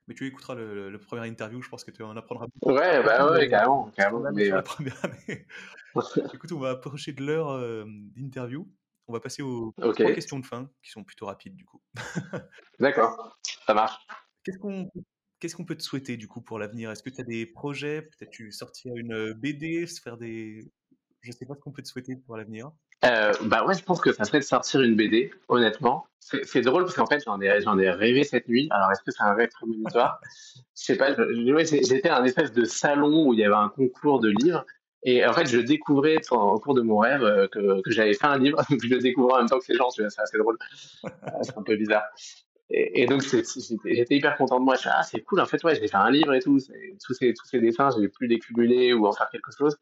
Mais tu écouteras le, le, le première interview, je pense que tu en apprendras beaucoup. Ouais, bah ouais, carrément, carrément. Mais... La première année. Écoute, on va approcher de l'heure euh, d'interview. On va passer aux okay. trois questions de fin, qui sont plutôt rapides du coup. D'accord, ça marche. Qu'est-ce qu'on, qu'est-ce qu'on peut te souhaiter du coup pour l'avenir? Est-ce que tu as des projets? Peut-être tu sortir une B D, faire des... Je sais pas ce qu'on peut te souhaiter pour l'avenir. Euh, bah ouais, je pense que ça serait de sortir une B D, honnêtement. C'est, c'est drôle parce qu'en fait, j'en ai, j'en ai rêvé cette nuit. Alors, est-ce que c'est un rêve prémonitoire? Je sais pas, je, j'étais à un espèce de salon où il y avait un concours de livres. Et en fait, je découvrais au cours de mon rêve que, que j'avais fait un livre. Donc, je le découvrais en même temps que ces gens. C'est assez drôle. C'est un peu bizarre. Et, et donc, c'est, j'étais, j'étais hyper content de moi. Je suis, ah, c'est cool. En fait, ouais, je vais faire un livre et tout. C'est, tous, ces, tous ces dessins, je vais plus les cumuler ou en faire quelque chose.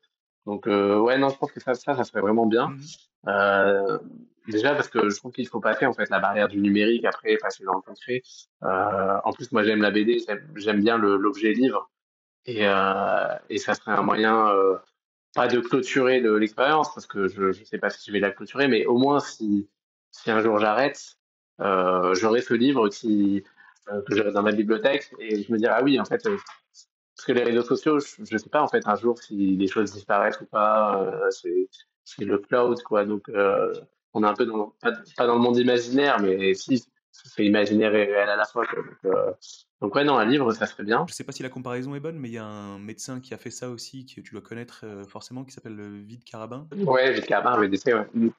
Donc, euh, ouais, non, je pense que ça, ça, ça serait vraiment bien. Euh, déjà, parce que je trouve qu'il faut passer, en fait, la barrière du numérique, après, passer dans le concret. Euh, en plus, moi, j'aime la B D, j'aime, j'aime bien le, l'objet livre. Et, euh, et ça serait un moyen, euh, pas de clôturer le, l'expérience, parce que je, je sais pas si je vais la clôturer, mais au moins, si, si un jour j'arrête, euh, j'aurai ce livre qui, euh, que j'aurai dans ma bibliothèque, et je me dirai, ah oui, en fait, euh, parce que les réseaux sociaux, je ne sais pas en fait un jour si les choses disparaissent ou pas. Euh, c'est, c'est le cloud, quoi. Donc, euh, on est un peu dans, pas, pas dans le monde imaginaire, mais si, c'est imaginaire et réel à la fois, quoi. Donc, euh, donc, ouais, non, un livre, ça serait bien. Je ne sais pas si la comparaison est bonne, mais il y a un médecin qui a fait ça aussi, que tu dois connaître euh, forcément, qui s'appelle Vide Carabin. Ouais, Vide Carabin, V D C, ouais. Mmh.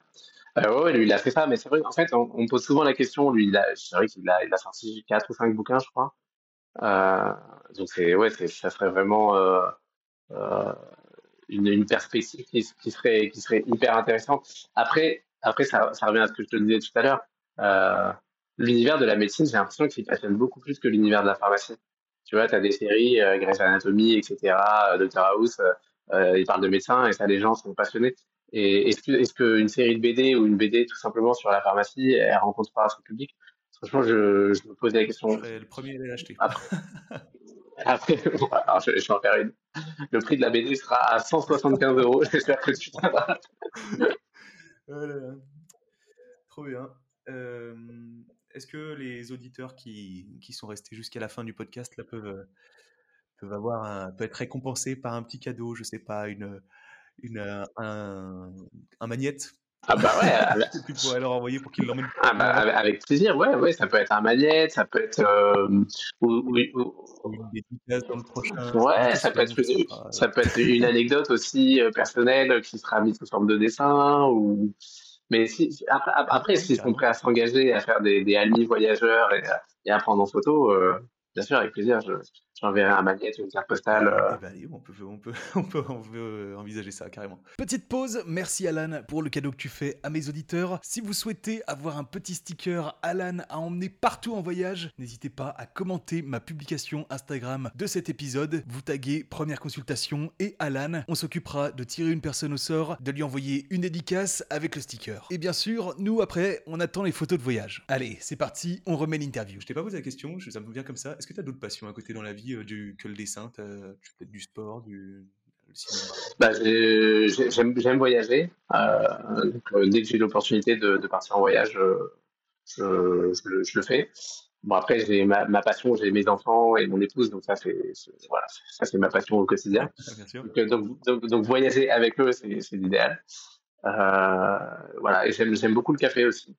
Euh, ouais, lui, il a fait ça, mais c'est vrai qu'en fait, on, on pose souvent la question. Lui, il a, c'est vrai qu'il a, il a sorti quatre ou cinq bouquins, je crois. Euh, donc c'est, ouais, c'est, ça serait vraiment euh, euh, une, une perspective qui, qui, serait, qui serait hyper intéressante. Après, après ça, ça revient à ce que je te disais tout à l'heure. Euh, l'univers de la médecine, j'ai l'impression qu'il passionne beaucoup plus que l'univers de la pharmacie. Tu vois, tu as des séries, euh, Grey's Anatomy, et cetera, Doctor House, euh, ils parlent de médecins et ça, les gens sont passionnés. Et est-ce, que, est-ce qu'une série de B D ou une B D tout simplement sur la pharmacie, elle rencontre pas son public? Franchement, je, je me posais la question. Je serais le premier à l'acheter. Après, après bon, alors je, je vais en faire une. Le prix de la B D sera à cent soixante-quinze euros. J'espère que tu t'en vas. Voilà. Trop bien. Euh, est-ce que les auditeurs qui, qui sont restés jusqu'à la fin du podcast là, peuvent, peuvent, avoir un, peuvent être récompensés par un petit cadeau, je ne sais pas, une, une, un, un magnète? Ah bah ouais, avec... tu pourrais leur envoyer pour qu'ils l'emmènent. Ah bah avec plaisir, ouais, ouais, ça peut être un magnète, ça peut être euh, ou, ou, ou... une dédicace dans le prochain. Ouais, ça peut être une, ça peut être une anecdote aussi euh, personnelle qui sera mise sous forme de dessin ou. Mais si après, après s'ils sont prêts à s'engager à faire des, des amis voyageurs et, et à prendre en photo, euh, bien sûr avec plaisir, je, j'enverrai un magnète ou une carte postale. Euh... Eh ben, on, peut, on, peut, on, peut, on peut envisager ça carrément. Petite pause, merci Alan pour le cadeau que tu fais à mes auditeurs. Si vous souhaitez avoir un petit sticker Alan à emmener partout en voyage, n'hésitez pas à commenter ma publication Instagram de cet épisode. Vous taguez Première Consultation et Alan. On s'occupera de tirer une personne au sort, de lui envoyer une dédicace avec le sticker. Et bien sûr, nous après, on attend les photos de voyage. Allez, c'est parti, on remet l'interview. Je t'ai pas posé la question, ça me vient comme ça. Est-ce que tu as d'autres passions à côté dans la vie? aussi euh, du, que le dessin? Tu fais peut-être du sport, du le cinéma? Bah, j'aime ai, voyager. Euh, donc, euh, dès que j'ai l'opportunité de, de partir en voyage, euh, je, je, je le fais. Bon, après, j'ai ma, ma passion, j'ai mes enfants et mon épouse, donc ça, c'est voilà, ça, c'est ma passion au quotidien. Ah, bien sûr. Donc, euh, donc, donc, donc, voyager avec eux, c'est l'idéal. Euh, voilà, et j'aime beaucoup le café aussi.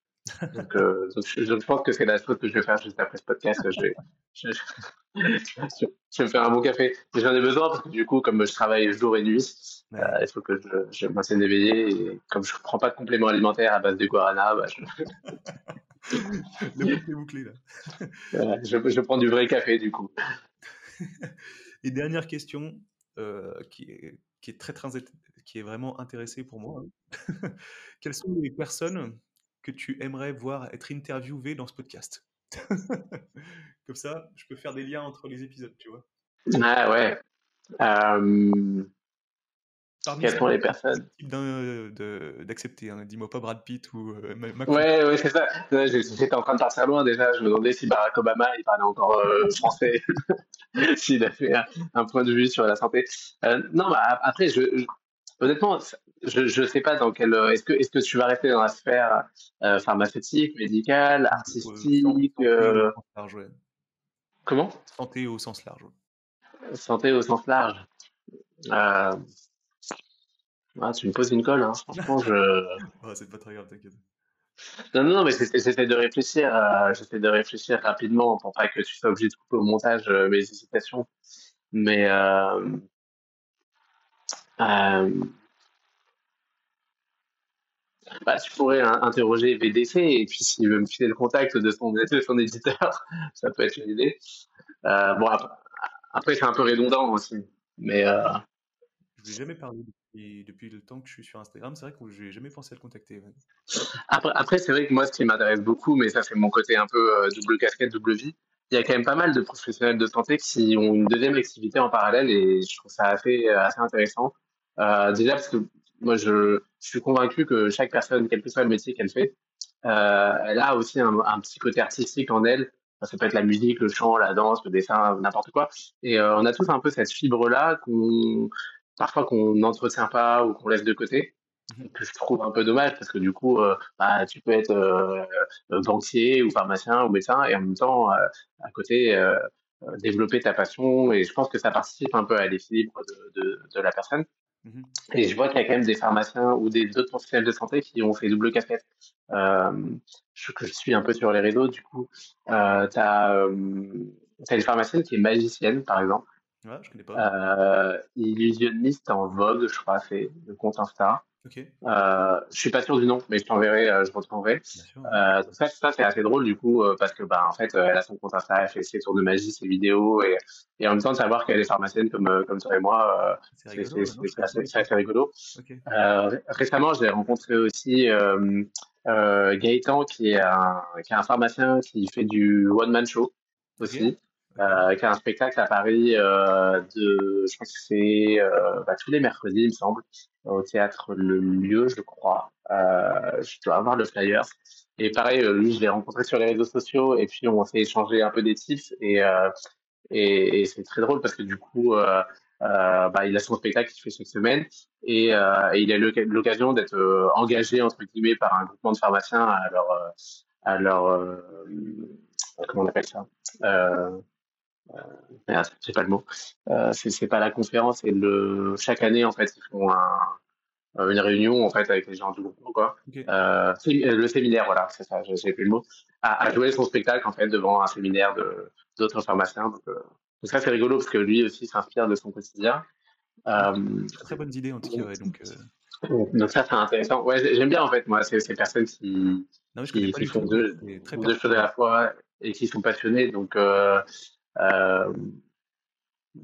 Donc, euh, donc je, je pense que c'est la chose que je vais faire juste après ce podcast. Je vais, je, je, je vais faire un bon café. J'en ai besoin parce que du coup, comme je travaille jour et nuit, ouais. euh, il faut que je me maintienne éveillé. Et comme je ne prends pas de compléments alimentaires à base de guarana, bah, je... Le bouclé bouclé là. euh, je, je prends du vrai café du coup. Et dernière question euh, qui est, qui est très, très qui est vraiment intéressée pour moi. Quelles sont les personnes que tu aimerais voir être interviewé dans ce podcast? Comme ça, je peux faire des liens entre les épisodes, tu vois. Ah ouais. Euh... Quelles sont les personnes d'accepter, hein. Dis-moi pas Brad Pitt ou euh, Macron. Ouais, ouais, c'est ça. J'étais en train de partir loin déjà. Je me demandais si Barack Obama il parlait encore euh, français, s'il avait un, un point de vue sur la santé. Euh, non, bah, après, je, je... honnêtement, je ne sais pas dans quel. Est-ce que, est-ce que tu vas rester dans la sphère euh, pharmaceutique, médicale, artistique? euh... Euh... Comment? Santé au sens large. Ouais. Santé au sens large. Euh... Ah, tu me poses une colle, hein. Franchement, je. Oh, c'est pas très grave, t'inquiète. Non, non, non, mais j'essaie de réfléchir, euh, j'essaie de réfléchir rapidement pour pas que tu sois obligé de couper au montage euh, mes hésitations. Mais euh, euh, bah, tu pourrais hein, interroger V D C et puis s'il veut me filer le contact de son, de son éditeur, ça peut être une idée. Euh, bon, après c'est un peu redondant aussi, mais. Euh... Je n'ai jamais parlé. Et depuis le temps que je suis sur Instagram, c'est vrai que je n'ai jamais pensé à le contacter. Après, après c'est vrai que moi, ce qui m'intéresse beaucoup, mais ça, c'est mon côté un peu euh, double casquette, double vie, il y a quand même pas mal de professionnels de santé qui ont une deuxième activité en parallèle et je trouve ça assez, assez intéressant. Euh, déjà, parce que moi, je, je suis convaincu que chaque personne, quel que soit le métier qu'elle fait, euh, elle a aussi un, un petit côté artistique en elle. Ça peut être la musique, le chant, la danse, le dessin, n'importe quoi. Et euh, on a tous un peu cette fibre-là qu'on... parfois qu'on n'entretient pas ou qu'on laisse de côté, que je trouve un peu dommage parce que du coup, euh, bah, tu peux être euh, banquier ou pharmacien ou médecin et en même temps, euh, à côté, euh, développer ta passion et je pense que ça participe un peu à l'équilibre de, de, de la personne. Mm-hmm. Et je vois qu'il y a quand même des pharmaciens ou des, d'autres professionnels de santé qui ont fait double casquette. Euh, je, je suis un peu sur les réseaux, du coup, euh, tu as euh, une pharmacienne qui est magicienne, par exemple. Ouais, je connais pas. Euh, illusionniste en vogue, je crois, c'est le compte Insta. Okay. Euh, je suis pas sûr du nom, mais je t'enverrai, je retrouverai. Euh, donc ça, ça c'est assez drôle du coup, parce que bah en fait, elle a son compte Insta, elle fait ses tours de magie, ses vidéos, et, et en même temps de savoir qu'elle est pharmacienne comme comme toi et moi, c'est rigolo, c'est, c'est, c'est, c'est assez rigolo. Okay. Euh, récemment, j'ai rencontré aussi euh, euh, Gaëtan, qui est un qui est un pharmacien qui fait du one man show aussi. Okay. Euh, qui a un spectacle à Paris euh, de, je pense que c'est euh, bah, tous les mercredis, il me semble, au théâtre Le Lieu, je crois. Euh, je dois avoir le flyer. Et pareil, euh, lui, je l'ai rencontré sur les réseaux sociaux et puis on s'est échangé un peu des tips et, euh, et, et c'est très drôle parce que du coup, euh, euh, bah, il a son spectacle qu'il fait chaque semaine et, euh, et il a l'occasion d'être euh, engagé, entre guillemets, par un groupement de pharmaciens à leur, à leur euh, comment on appelle ça euh, Euh, merde, c'est pas le mot. Euh, c'est, c'est pas la conférence. Et le chaque année en fait ils font un, une réunion en fait avec les gens du groupe quoi. Okay. Euh, le séminaire voilà, c'est ça. Je sais plus le mot. À, à jouer son spectacle en fait devant un séminaire de d'autres pharmaciens. Donc, euh, donc ça c'est rigolo parce que lui aussi s'inspire de son quotidien. Euh, très, très bonnes idées en tout cas. Ouais, donc, euh... donc ça c'est intéressant. Ouais, j'aime bien en fait moi ces, ces personnes qui, non, je qui, qui font deux, deux choses à la fois et qui sont passionnées donc. Euh, Euh...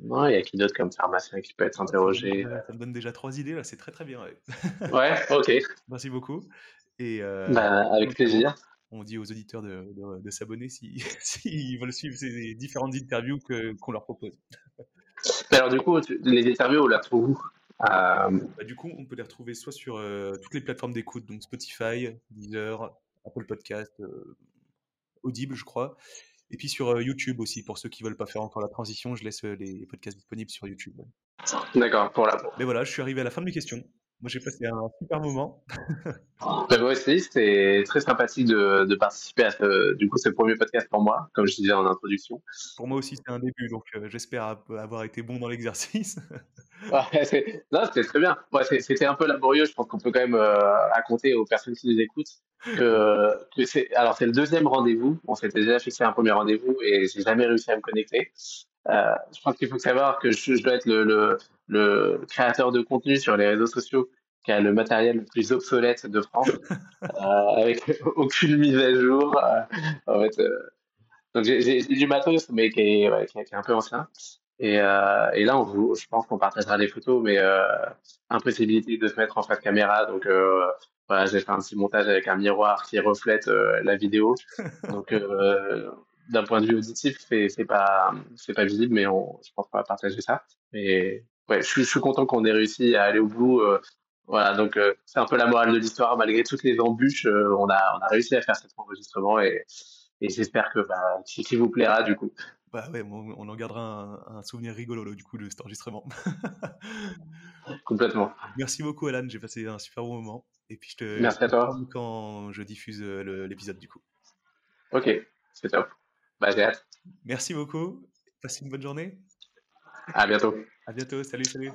Non, il y a qui d'autre comme pharmacien qui peut être interrogé? Ça me donne, ça me donne déjà trois idées là, c'est très très bien. Ouais, ouais ok. Merci beaucoup. Et euh, bah, avec plaisir. On dit aux auditeurs de, de, de s'abonner s'ils si, si veulent suivre ces différentes interviews que, qu'on leur propose. Alors du coup, tu, les interviews, on les retrouve où? euh... bah, Du coup, on peut les retrouver soit sur euh, toutes les plateformes d'écoute, donc Spotify, Deezer, Apple Podcast, euh, Audible, je crois. Et puis sur euh, YouTube aussi, pour ceux qui ne veulent pas faire encore la transition, je laisse euh, les podcasts disponibles sur YouTube. D'accord, pour la... Mais voilà, je suis arrivé à la fin de mes questions. Moi, j'ai passé un super moment. Moi aussi, c'était très sympathique de, de participer à ce, du coup, ce premier podcast pour moi, comme je disais en introduction. Pour moi aussi, c'était un début, donc euh, j'espère avoir été bon dans l'exercice. Ouais, c'est... Non, c'était très bien. Ouais, c'est, c'était un peu laborieux, je pense qu'on peut quand même euh, raconter aux personnes qui nous écoutent que, que c'est... Alors, c'est le deuxième rendez-vous. On s'était déjà fixé un premier rendez-vous et j'ai jamais réussi à me connecter. Euh, je pense qu'il faut savoir que je, je dois être le, le, le créateur de contenu sur les réseaux sociaux qui a le matériel le plus obsolète de France, euh, avec aucune mise à jour. Euh, en fait, euh, donc j'ai, j'ai, j'ai du matos, mais qui est, ouais, qui est, qui est un peu ancien. Et, euh, et là, on vous, je pense qu'on partagera les photos, mais euh, impossibilité de se mettre en face caméra. Donc euh, voilà, j'ai fait un petit montage avec un miroir qui reflète euh, la vidéo. Donc euh, d'un point de vue auditif, c'est, c'est pas, c'est pas visible, mais on, je pense qu'on va partager ça. Mais ouais, je suis, je suis content qu'on ait réussi à aller au bout. Euh, voilà, donc euh, c'est un peu la morale de l'histoire. Malgré toutes les embûches, euh, on a, on a réussi à faire cet enregistrement et, et j'espère que, bah, qu'il vous plaira du coup. Bah ouais, on en gardera un, un souvenir rigolo du coup de cet enregistrement. Complètement. Merci beaucoup, Allan. J'ai passé un super bon moment. Et puis je te. Merci à toi. Quand je diffuse le, l'épisode du coup. Ok, c'est top. Bah, j'ai hâte. Merci beaucoup. Passez une bonne journée. À bientôt. À bientôt. Salut, salut.